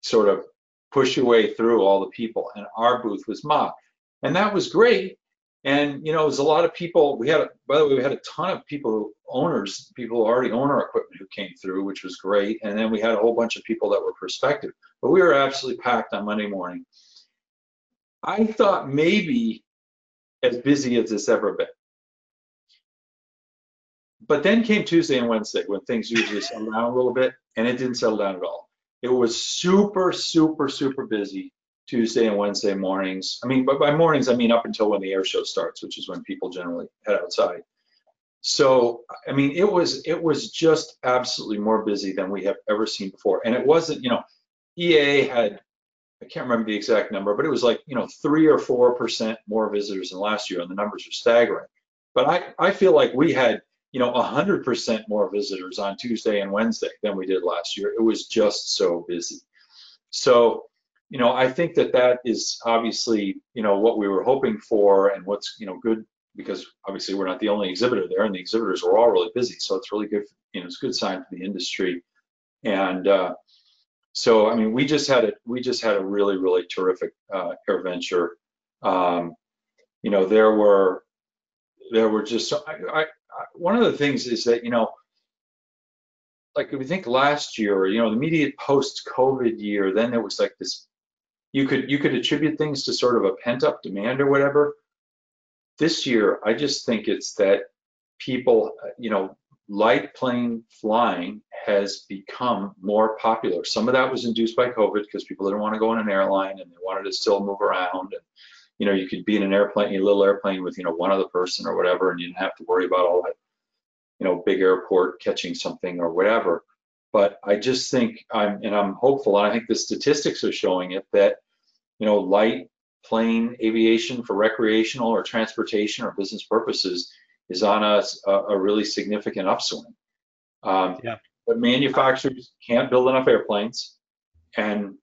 sort of push your way through all the people, and our booth was mobbed, and that was great. And, you know, it was a lot of people. We had, by the way, we had a ton of people, people who already own our equipment who came through, which was great. And then we had a whole bunch of people that were prospective. But we were absolutely packed on Monday morning. I thought maybe as busy as it's ever been. But then came Tuesday and Wednesday, when things usually settle down a little bit, and it didn't settle down at all. It was super, super, super busy Tuesday and Wednesday mornings. I mean, but by mornings, I mean up until when the air show starts, which is when people generally head outside. So, I mean, it was just absolutely more busy than we have ever seen before. And it wasn't, you know, EAA had, I can't remember the exact number, but it was like, you know, 3 or 4% more visitors than last year, and the numbers are staggering. But I feel like we had, you know, 100% more visitors on Tuesday and Wednesday than we did last year. It was just so busy. So, you know, I think that is obviously, you know, what we were hoping for, and what's, you know, good, because obviously we're not the only exhibitor there, and the exhibitors were all really busy. So it's really good, you know, it's a good sign for the industry. And so, I mean, we just had a really, really terrific AirVenture. You know, there were just, one of the things is that, you know, like if we think last year, you know, the immediate post-COVID year, then there was like this, you could attribute things to sort of a pent-up demand or whatever. This year, I just think it's that people, you know, light plane flying has become more popular. Some of that was induced by COVID, because people didn't want to go in an airline and they wanted to still move around. And, you know, you could be in an airplane, a little airplane with, you know, one other person or whatever, and you didn't have to worry about all that big airport catching something or whatever. But I just think, I'm hopeful, and I think the statistics are showing it, that, light plane aviation for recreational or transportation or business purposes is on a really significant upswing. But manufacturers can't build enough airplanes, and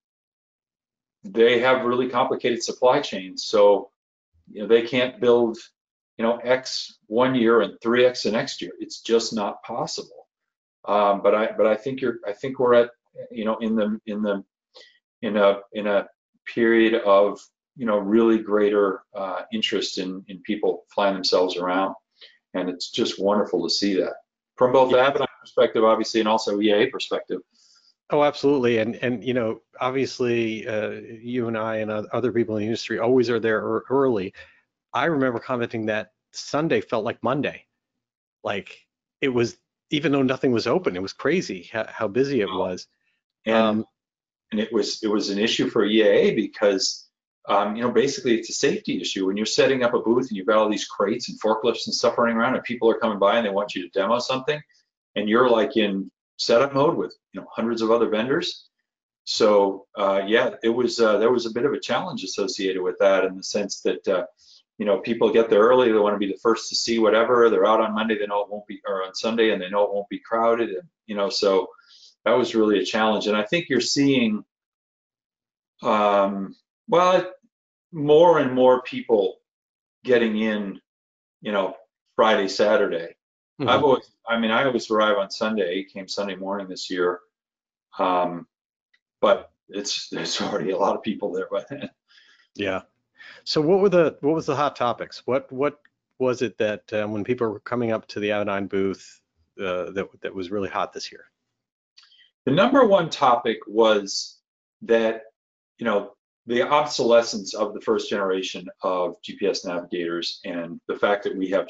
they have really complicated supply chains. So, they can't build, X 1 year and 3X the next year. It's just not possible. But I think we're at, in a period of, really greater interest in people flying themselves around. And it's just wonderful to see that from both the Avidyne perspective, obviously, and also EAA perspective. Oh, absolutely. And obviously, you and I and other people in the industry always are there early. I remember commenting that Sunday felt like Monday. Like, it was, even though nothing was open, it was crazy how busy it was. And it was an issue for EAA because, basically it's a safety issue. When you're setting up a booth and you've got all these crates and forklifts and stuff running around, and people are coming by and they want you to demo something, and you're like in setup mode with hundreds of other vendors. So it was there was a bit of a challenge associated with that, in the sense that people get there early, they want to be the first to see whatever. They're out on Monday, they know it won't be, or on Sunday, and they know it won't be crowded. And so that was really a challenge. And I think you're seeing more and more people getting in, Friday, Saturday. Mm-hmm. I always arrive on Sunday. Came Sunday morning this year, but there's already a lot of people there by then. Yeah. So what was the hot topics? What was it that when people were coming up to the Avidyne booth that was really hot this year? The number one topic was that the obsolescence of the first generation of GPS navigators, and the fact that we have,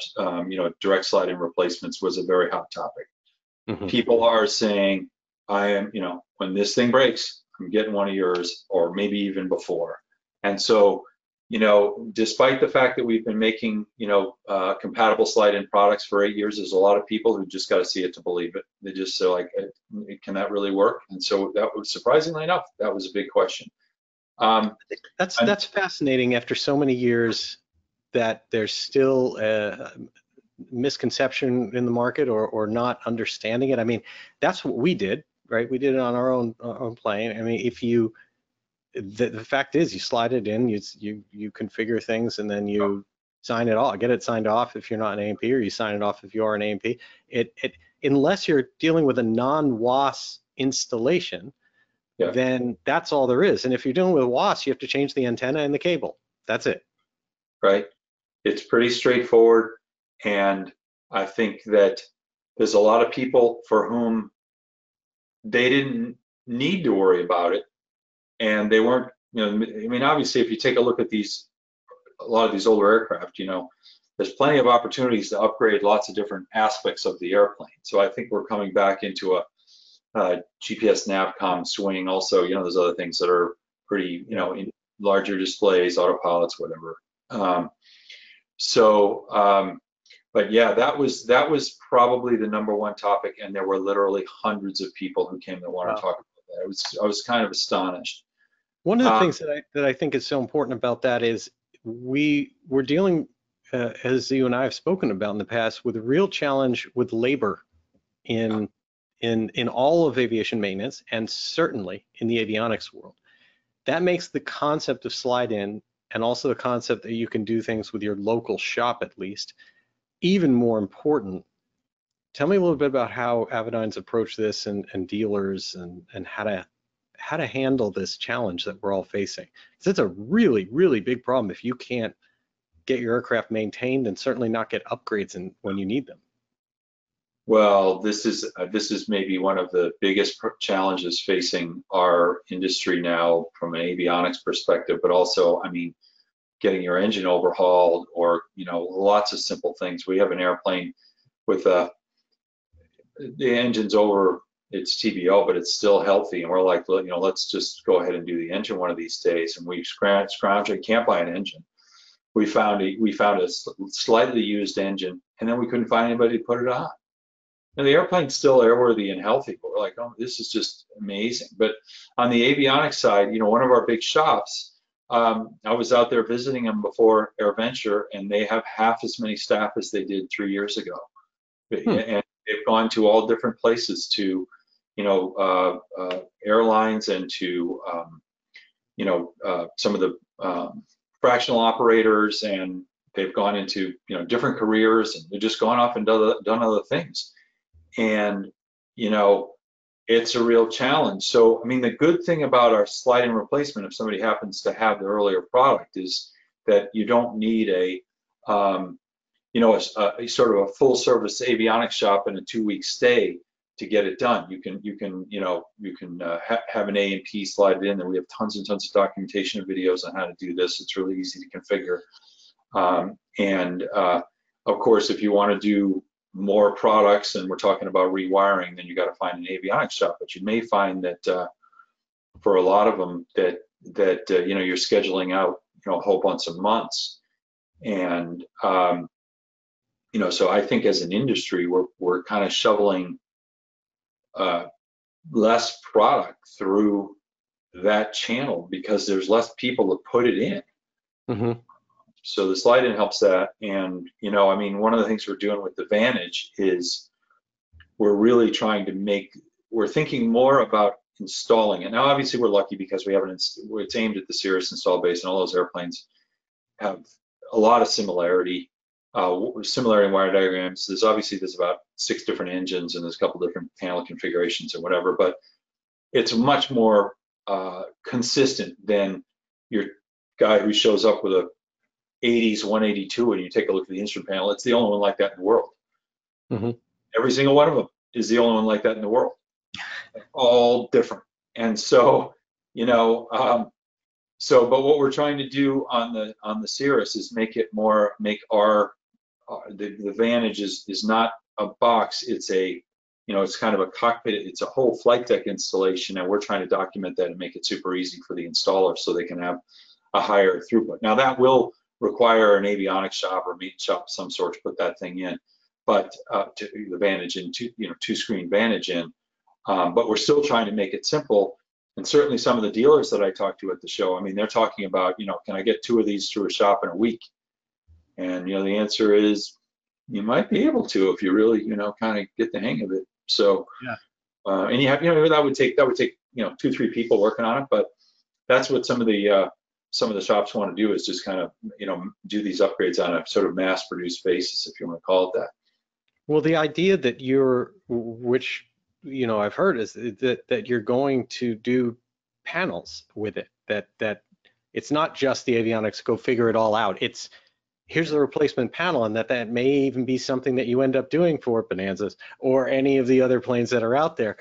direct slide-in replacements was a very hot topic. Mm-hmm. People are saying, I am, when this thing breaks, I'm getting one of yours, or maybe even before. And so, despite the fact that we've been making, compatible slide-in products for 8 years, there's a lot of people who just got to see it to believe it. They just say, like, can that really work? And so that was, surprisingly enough, that was a big question. That's fascinating. After so many years, that there's still a misconception in the market, or not understanding it. I mean, that's what we did, right? We did it on our own plane. I mean, if you, the fact is, you slide it in, you configure things, and then you sign it all, get it signed off if you're not an AMP, or you sign it off if you are an AMP. It unless you're dealing with a non-WAS installation. Yeah. Then that's all there is. And if you're dealing with WAS, you have to change the antenna and the cable. That's it. Right. It's pretty straightforward. And I think that there's a lot of people for whom they didn't need to worry about it. And they weren't, obviously, if you take a look at a lot of these older aircraft, there's plenty of opportunities to upgrade lots of different aspects of the airplane. So I think we're coming back into a GPS Navcom swing. Also, there's other things that are pretty, in larger displays, autopilots, whatever. But yeah, that was probably the number one topic, and there were literally hundreds of people who came that wanted to talk about that. I was kind of astonished. One of the things that I think is so important about that is we're dealing, as you and I have spoken about in the past, with a real challenge with labor in all of aviation maintenance, and certainly in the avionics world. That makes the concept of slide-in, and also the concept that you can do things with your local shop at least, even more important. Tell me a little bit about how Avidyne's approached this, and dealers, and how to handle this challenge that we're all facing. Because it's a really, really big problem if you can't get your aircraft maintained, and certainly not get upgrades when you need them. Well, this is maybe one of the biggest challenges facing our industry now from an avionics perspective, but also, getting your engine overhauled, or, lots of simple things. We have an airplane with the engine's over its TBO, but it's still healthy. And we're like, let's just go ahead and do the engine one of these days. And we scrounged, we can't buy an engine. We found a slightly used engine, and then we couldn't find anybody to put it on. And the airplane's still airworthy and healthy, but we're like, oh, this is just amazing. But on the avionics side, you know, one of our big shops, I was out there visiting them before AirVenture, and they have half as many staff as they did 3 years ago. Hmm. And they've gone to all different places, to, you know, airlines, and to, you know, some of the fractional operators, and they've gone into, you know, different careers, and they've just gone off and done other things. And, you know, it's a real challenge. So, I mean, the good thing about our sliding replacement, if somebody happens to have the earlier product, is that you don't need a, you know, a sort of a full service avionics shop in a 2-week stay to get it done. You can have an A&P slide in, and we have tons and tons of documentation and videos on how to do this. It's really easy to configure. Of course, if you want to do more products, and we're talking about rewiring, then you got to find an avionics shop. But you may find that for a lot of them that you know, you're scheduling out, you know, a whole bunch of months. And you know, so I think as an industry, we're kind of shoveling less product through that channel because there's less people to put it in. Mm-hmm. So the slide-in helps that. And, you know, I mean, one of the things we're doing with the Vantage is we're really trying to make, we're thinking more about installing it. Now, obviously, we're lucky because we haven't, it's aimed at the Cirrus install base, and all those airplanes have a lot of similarity in wire diagrams. There's about 6 different engines, and there's a couple different panel configurations or whatever, but it's much more consistent than your guy who shows up with a 80s 182, and you take a look at the instrument panel, it's the only one like that in the world. Mm-hmm. Every single one of them is the only one like that in the world. They're all different. And so, you know, but what we're trying to do on the Cirrus is make it more, make our the Vantage is not a box. It's a, you know, it's kind of a cockpit. It's a whole flight deck installation, and we're trying to document that and make it super easy for the installer so they can have a higher throughput. Now, that will require an avionics shop or meat shop of some sort to put that thing in, but the Vantage in, you know, 2-screen Vantage in. But we're still trying to make it simple. And certainly some of the dealers that I talked to at the show, I mean, they're talking about, you know, can I get 2 of these through a shop in a week? And, you know, the answer is you might be able to if you really, you know, kind of get the hang of it. So, yeah. And you have, you know, that would take, you know, 2-3 people working on it, but that's what some of the shops want to do, is just kind of, you know, do these upgrades on a sort of mass-produced basis, if you want to call it that. Well, the idea that you're, which, you know, I've heard, is that you're going to do panels with it, that it's not just the avionics, go figure it all out. It's, here's the replacement panel, and that may even be something that you end up doing for Bonanzas or any of the other planes that are out there.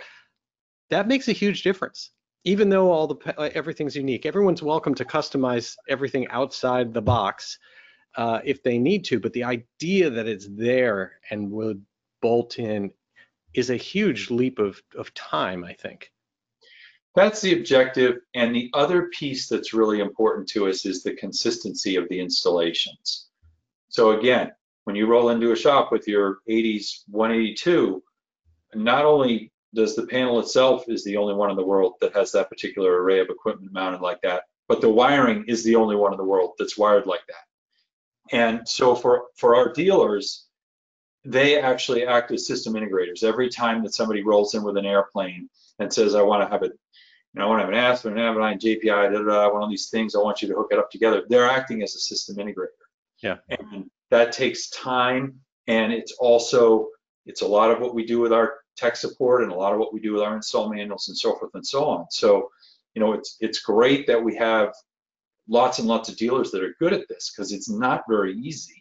That makes a huge difference. Even though everything's unique, everyone's welcome to customize everything outside the box if they need to, but the idea that it's there and would bolt in is a huge leap of time, I think. That's the objective, and the other piece that's really important to us is the consistency of the installations. So again, when you roll into a shop with your 80s 182, not only does the panel itself is the only one in the world that has that particular array of equipment mounted like that, but the wiring is the only one in the world that's wired like that. And so for our dealers, they actually act as system integrators. Every time that somebody rolls in with an airplane and says, I want to have an Aspen, an Avidyne, JPI, one of these things, I want you to hook it up together, they're acting as a system integrator. Yeah. And that takes time, and it's a lot of what we do with our tech support and a lot of what we do with our install manuals and so forth and so on. So, you know, it's great that we have lots and lots of dealers that are good at this, because it's not very easy,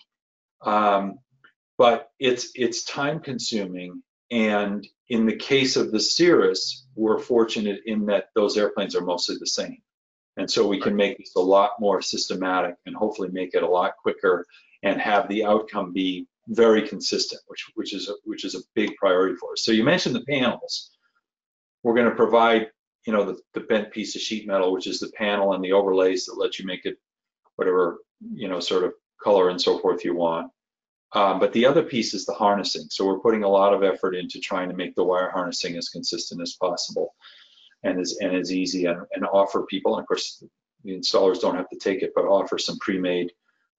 but it's time consuming. And in the case of the Cirrus, we're fortunate in that those airplanes are mostly the same. And so we can make this a lot more systematic and hopefully make it a lot quicker and have the outcome be very consistent, which is a big priority for us. So you mentioned the panels. We're going to provide, you know, the bent piece of sheet metal, which is the panel, and the overlays that let you make it whatever, you know, sort of color and so forth you want. But the other piece is the harnessing. So we're putting a lot of effort into trying to make the wire harnessing as consistent as possible and as easy, and offer people, and of course the installers don't have to take it, but offer some pre-made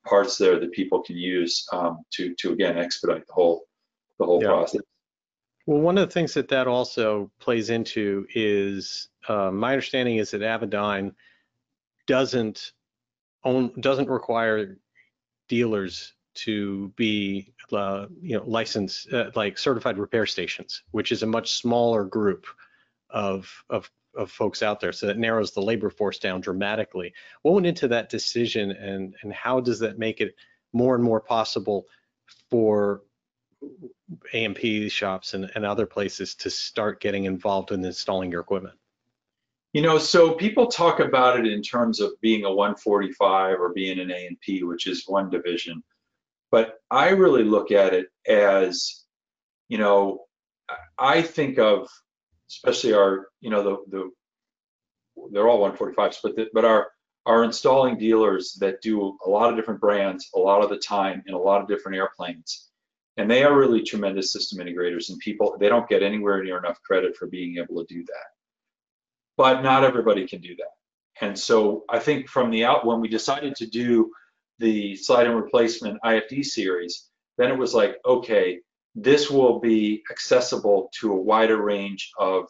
parts there that people can use to again expedite the whole process. Well, one of the things that also plays into is my understanding is that Avidyne doesn't require dealers to be licensed like certified repair stations, which is a much smaller group of folks out there, so that narrows the labor force down dramatically. What went into that decision, and how does that make it more and more possible for A&P shops and other places to start getting involved in installing your equipment? You know, so people talk about it in terms of being a 145 or being an A&P, which is one division, but I really look at it as, you know, I think of especially our, you know, they're all 145s, but our installing dealers that do a lot of different brands, a lot of the time, in a lot of different airplanes, and they are really tremendous system integrators, and people, they don't get anywhere near enough credit for being able to do that. But not everybody can do that. And so I think from the out, when we decided to do the slide and replacement IFD series, then it was like, okay, this will be accessible to a wider range of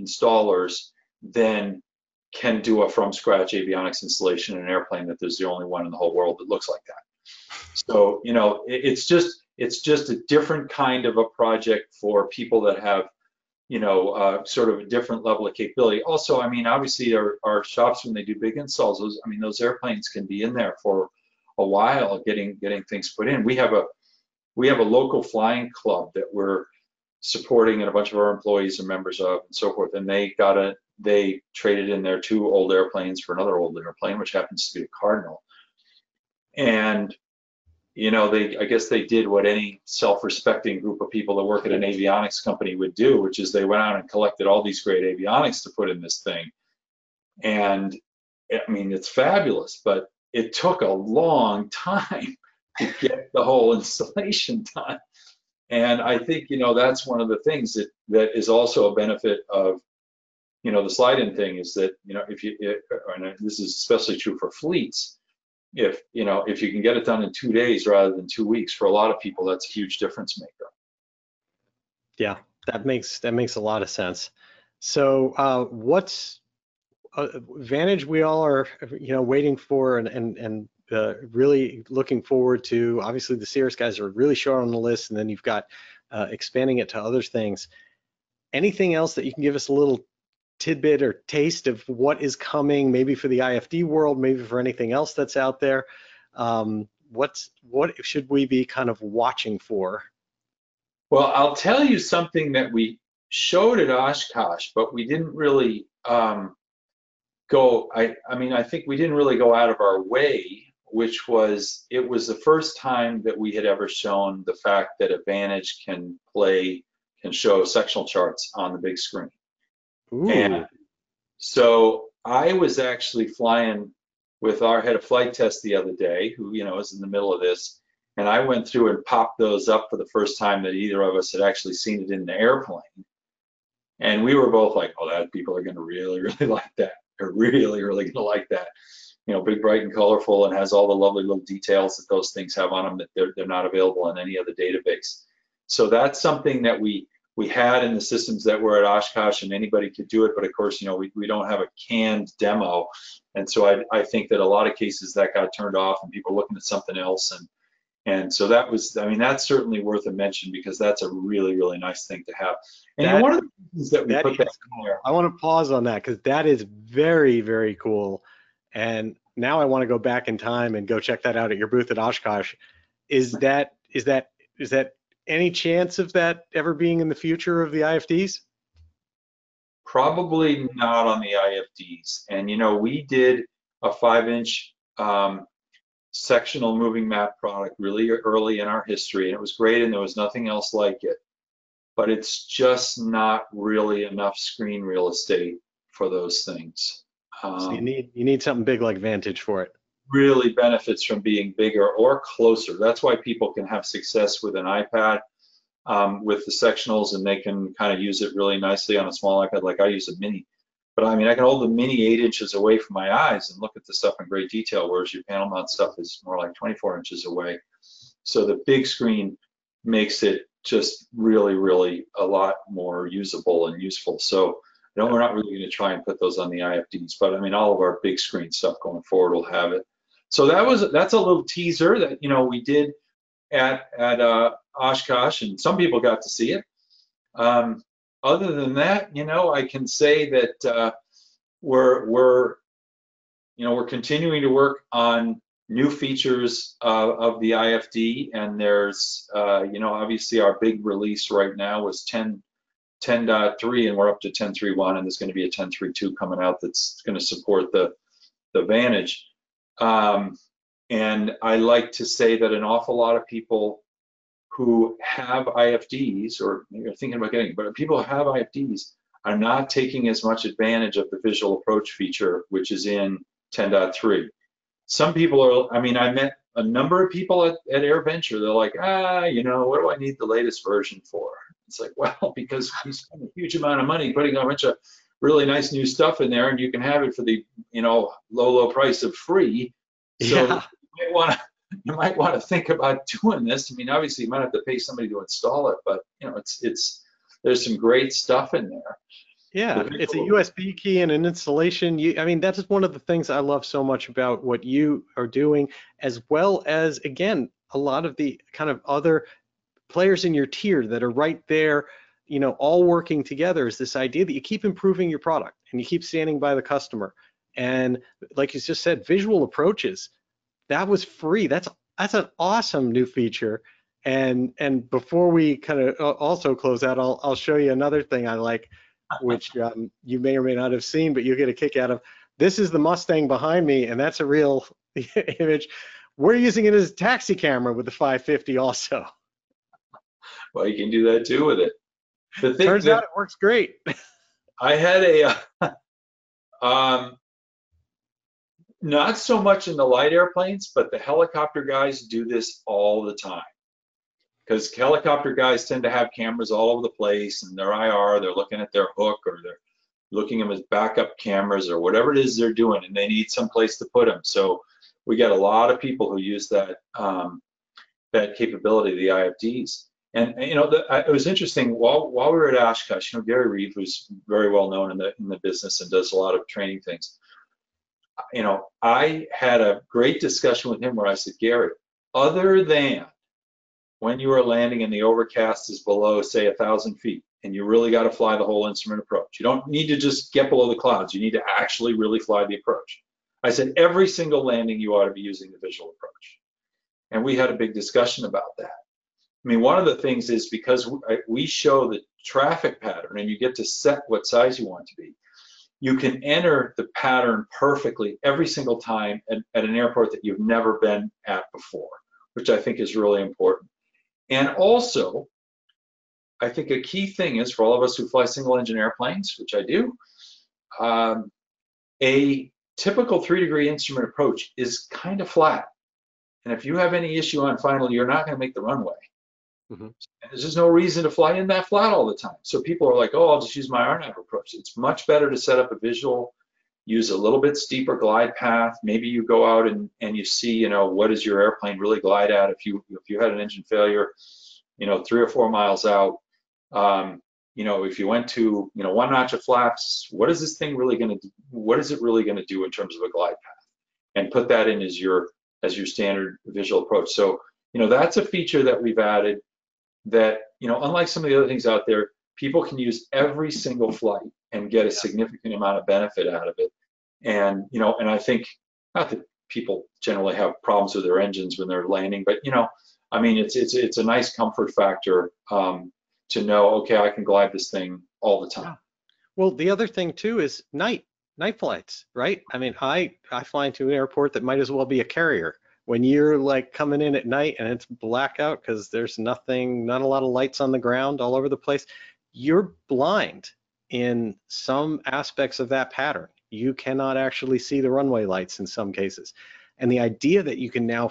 installers than can do a from scratch avionics installation in an airplane that there's the only one in the whole world that looks like that. So, you know, it's just a different kind of a project for people that have, you know, sort of a different level of capability. Also, I mean, obviously our shops, when they do big installs, those, I mean, those airplanes can be in there for a while getting things put in. We have a local flying club that we're supporting, and a bunch of our employees are members of, and so forth. And they traded in their 2 old airplanes for another old airplane, which happens to be a Cardinal. And, you know, I guess they did what any self-respecting group of people that work at an avionics company would do, which is they went out and collected all these great avionics to put in this thing. And I mean, it's fabulous, but it took a long time to get the whole installation done. And I think, you know, that's one of the things that is also a benefit of, you know, the slide-in thing, is that, you know, and this is especially true for fleets, if you can get it done in 2 days rather than 2 weeks, for a lot of people, that's a huge difference maker. Yeah, that makes a lot of sense. So what's Vantage, we all are, you know, waiting for and really looking forward to. Obviously the Cirrus guys are really short on the list, and then you've got expanding it to other things. Anything else that you can give us a little tidbit or taste of what is coming, maybe for the IFD world, maybe for anything else that's out there? What should we be kind of watching for? Well, I'll tell you something that we showed at Oshkosh, but we didn't really I think we didn't really go out of our way, which was, it was the first time that we had ever shown the fact that Vantage can show sectional charts on the big screen. Ooh. And so I was actually flying with our head of flight test the other day, who, you know, is in the middle of this, and I went through and popped those up for the first time that either of us had actually seen it in the airplane. And we were both like, oh, that people are going to really, really like that. They're really, really going to like that. You know, big, bright, and colorful, and has all the lovely little details that those things have on them that they're not available in any other database. So that's something that we had in the systems that were at Oshkosh, and anybody could do it, but of course, you know, we don't have a canned demo, and so I think that a lot of cases that got turned off and people looking at something else, and so that was, I mean, that's certainly worth a mention, because that's a really, really nice thing to have. And one of the things that we put that in there, I want to pause on that, because that is very, very cool, and now I want to go back in time and go check that out at your booth at Oshkosh. Is that any chance of that ever being in the future of the IFDs? Probably not on the IFDs. And, you know, we did a 5-inch sectional moving map product really early in our history, and it was great, and there was nothing else like it. But it's just not really enough screen real estate for those things. So you need something big like Vantage for it. really benefits from being bigger or closer. That's why people can have success with an iPad, with the sectionals, and they can kind of use it really nicely on a small iPad. Like I use a mini, but I mean, I can hold the mini 8 inches away from my eyes and look at the stuff in great detail, whereas your panel mount stuff is more like 24 inches away. So the big screen makes it just really, really a lot more usable and useful. So no, we're not really going to try and put those on the IFDs, but I mean, all of our big screen stuff going forward will have it. So that's a little teaser that, you know, we did at Oshkosh, and some people got to see it. Other than that, you know, I can say that we're continuing to work on new features of the IFD, and there's you know, obviously our big release right now was 10.3, and we're up to 10.3.1, and there's going to be a 10.3.2 coming out that's going to support the Vantage. And I like to say that an awful lot of people who have IFDs, or maybe are thinking about getting it, but people who have IFDs are not taking as much advantage of the visual approach feature, which is in 10.3. Some people are, I mean, I met a number of people at AirVenture, they're like, you know, what do I need the latest version for? It's like, well, because you spend a huge amount of money putting a bunch of really nice new stuff in there, and you can have it for the, you know, low price of free. So yeah, you might want to think about doing this. I mean, obviously you might have to pay somebody to install it, but you know, there's some great stuff in there. Yeah, it's a USB key and an installation. I mean, that's one of the things I love so much about what you are doing, as well as, again, a lot of the kind of other players in your tier that are right there, you know, all working together, is this idea that you keep improving your product and you keep standing by the customer. And like you just said, visual approaches, that was free. That's an awesome new feature. And before we kind of also close out, I'll show you another thing I like, which you may or may not have seen, but you'll get a kick out of. This is the Mustang behind me, and that's a real image. We're using it as a taxi camera with the 550 also. Well, you can do that too with it. The thing turns out it works great. I had a, not so much in the light airplanes, but the helicopter guys do this all the time. Because helicopter guys tend to have cameras all over the place, and their IR, they're looking at their hook, or they're looking at them as backup cameras, or whatever it is they're doing, and they need some place to put them. So we got a lot of people who use that that capability of the IFDs. And you know, it was interesting while we were at Oshkosh. You know, Gary Reeve, who's very well known in the business and does a lot of training things. You know, I had a great discussion with him where I said, Gary, other than when you are landing and the overcast is below, say, 1,000 feet, and you really got to fly the whole instrument approach. You don't need to just get below the clouds. You need to actually really fly the approach. I said, every single landing you ought to be using the visual approach. And we had a big discussion about that. I mean, one of the things is because we show the traffic pattern, and you get to set what size you want to be, you can enter the pattern perfectly every single time at an airport that you've never been at before, which I think is really important. And also, I think a key thing is for all of us who fly single engine airplanes, which I do, a typical 3-degree instrument approach is kind of flat. And if you have any issue on final, you're not going to make the runway. Mm-hmm. And there's just no reason to fly in that flat all the time. So people are like, oh, I'll just use my RNAV approach. It's much better to set up a visual, use a little bit steeper glide path. Maybe you go out and you see, you know, what does your airplane really glide at? If you had an engine failure, you know, 3 or 4 miles out, you know, if you went to, you know, 1 notch of flaps, what is this thing really going to, what is it really going to do in terms of a glide path? And put that in as your standard visual approach. So, you know, that's a feature that we've added that, you know, unlike some of the other things out there, people can use every single flight and get a significant amount of benefit out of it. And, you know, and I think, not that people generally have problems with their engines when they're landing, but, you know, I mean, it's a nice comfort factor to know, okay, I can glide this thing all the time. Yeah. Well, the other thing too is night flights, right? I mean, I fly into an airport that might as well be a carrier. When you're like coming in at night and it's blackout because there's nothing, not a lot of lights on the ground all over the place, you're blind in some aspects of that pattern. You cannot actually see the runway lights in some cases. And the idea that you can now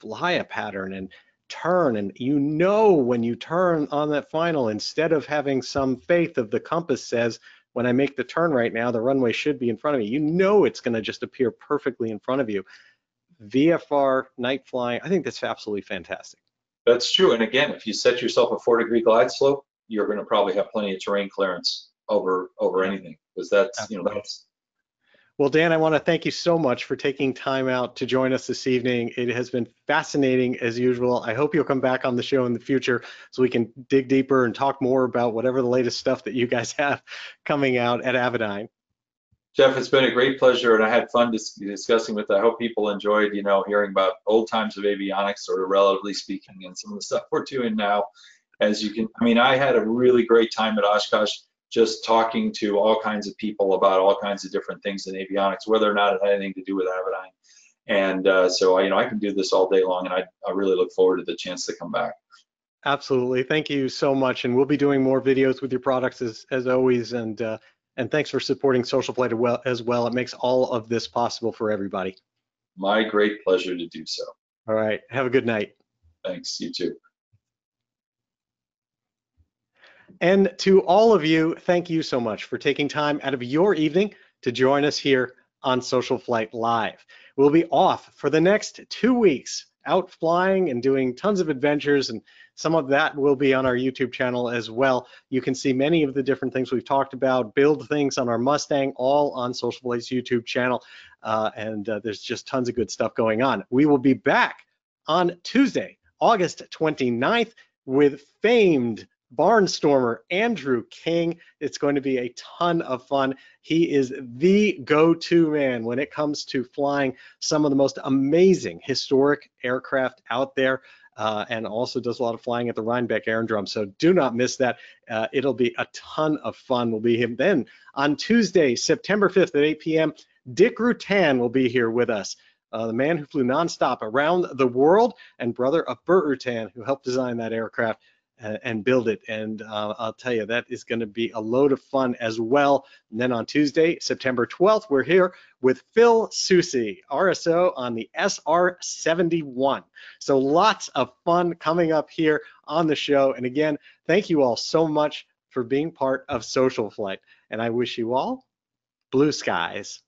fly a pattern and turn, and you know when you turn on that final, instead of having some faith of the compass says, when I make the turn right now, the runway should be in front of me. You know it's going to just appear perfectly in front of you. VFR, night flying, I think that's absolutely fantastic. That's true. And again, if you set yourself a 4-degree glide slope, you're going to probably have plenty of terrain clearance over anything, because that's, absolutely. Well, Dan, I want to thank you so much for taking time out to join us this evening. It has been fascinating as usual. I hope you'll come back on the show in the future so we can dig deeper and talk more about whatever the latest stuff that you guys have coming out at Avidyne. Jeff, it's been a great pleasure, and I had fun discussing with you. I hope people enjoyed, hearing about old times of avionics, sort of relatively speaking, and some of the stuff we're doing now. As you can, I had a really great time at Oshkosh, just talking to all kinds of people about all kinds of different things in avionics, whether or not it had anything to do with Avidyne. And so, I can do this all day long, and I really look forward to the chance to come back. Absolutely. Thank you so much. And we'll be doing more videos with your products as always. And thanks for supporting SocialFlight as well. It makes all of this possible for everybody. My great pleasure to do so. All right. Have a good night. Thanks. You too. And to all of you, thank you so much for taking time out of your evening to join us here on SocialFlight Live. We'll be off for the next 2 weeks, out flying and doing tons of adventures, and some of that will be on our YouTube channel as well. You can see many of the different things we've talked about, build things on our Mustang, all on SocialFlight's YouTube channel, there's just tons of good stuff going on. We will be back on Tuesday, August 29th, with famed barnstormer Andrew King. It's going to be a ton of fun. He is the go-to man when it comes to flying some of the most amazing historic aircraft out there, and also does a lot of flying at the Rhinebeck Aerodrome. So do not miss that. It'll be a ton of fun. We'll be him then on Tuesday, September 5th at 8 p.m. Dick Rutan will be here with us. The man who flew nonstop around the world and brother of Burt Rutan, who helped design that aircraft and build it. And I'll tell you, that is going to be a load of fun as well. And then on Tuesday, September 12th, we're here with Phil Susi, RSO on the SR-71. So lots of fun coming up here on the show. And again, thank you all so much for being part of SocialFlight. And I wish you all blue skies.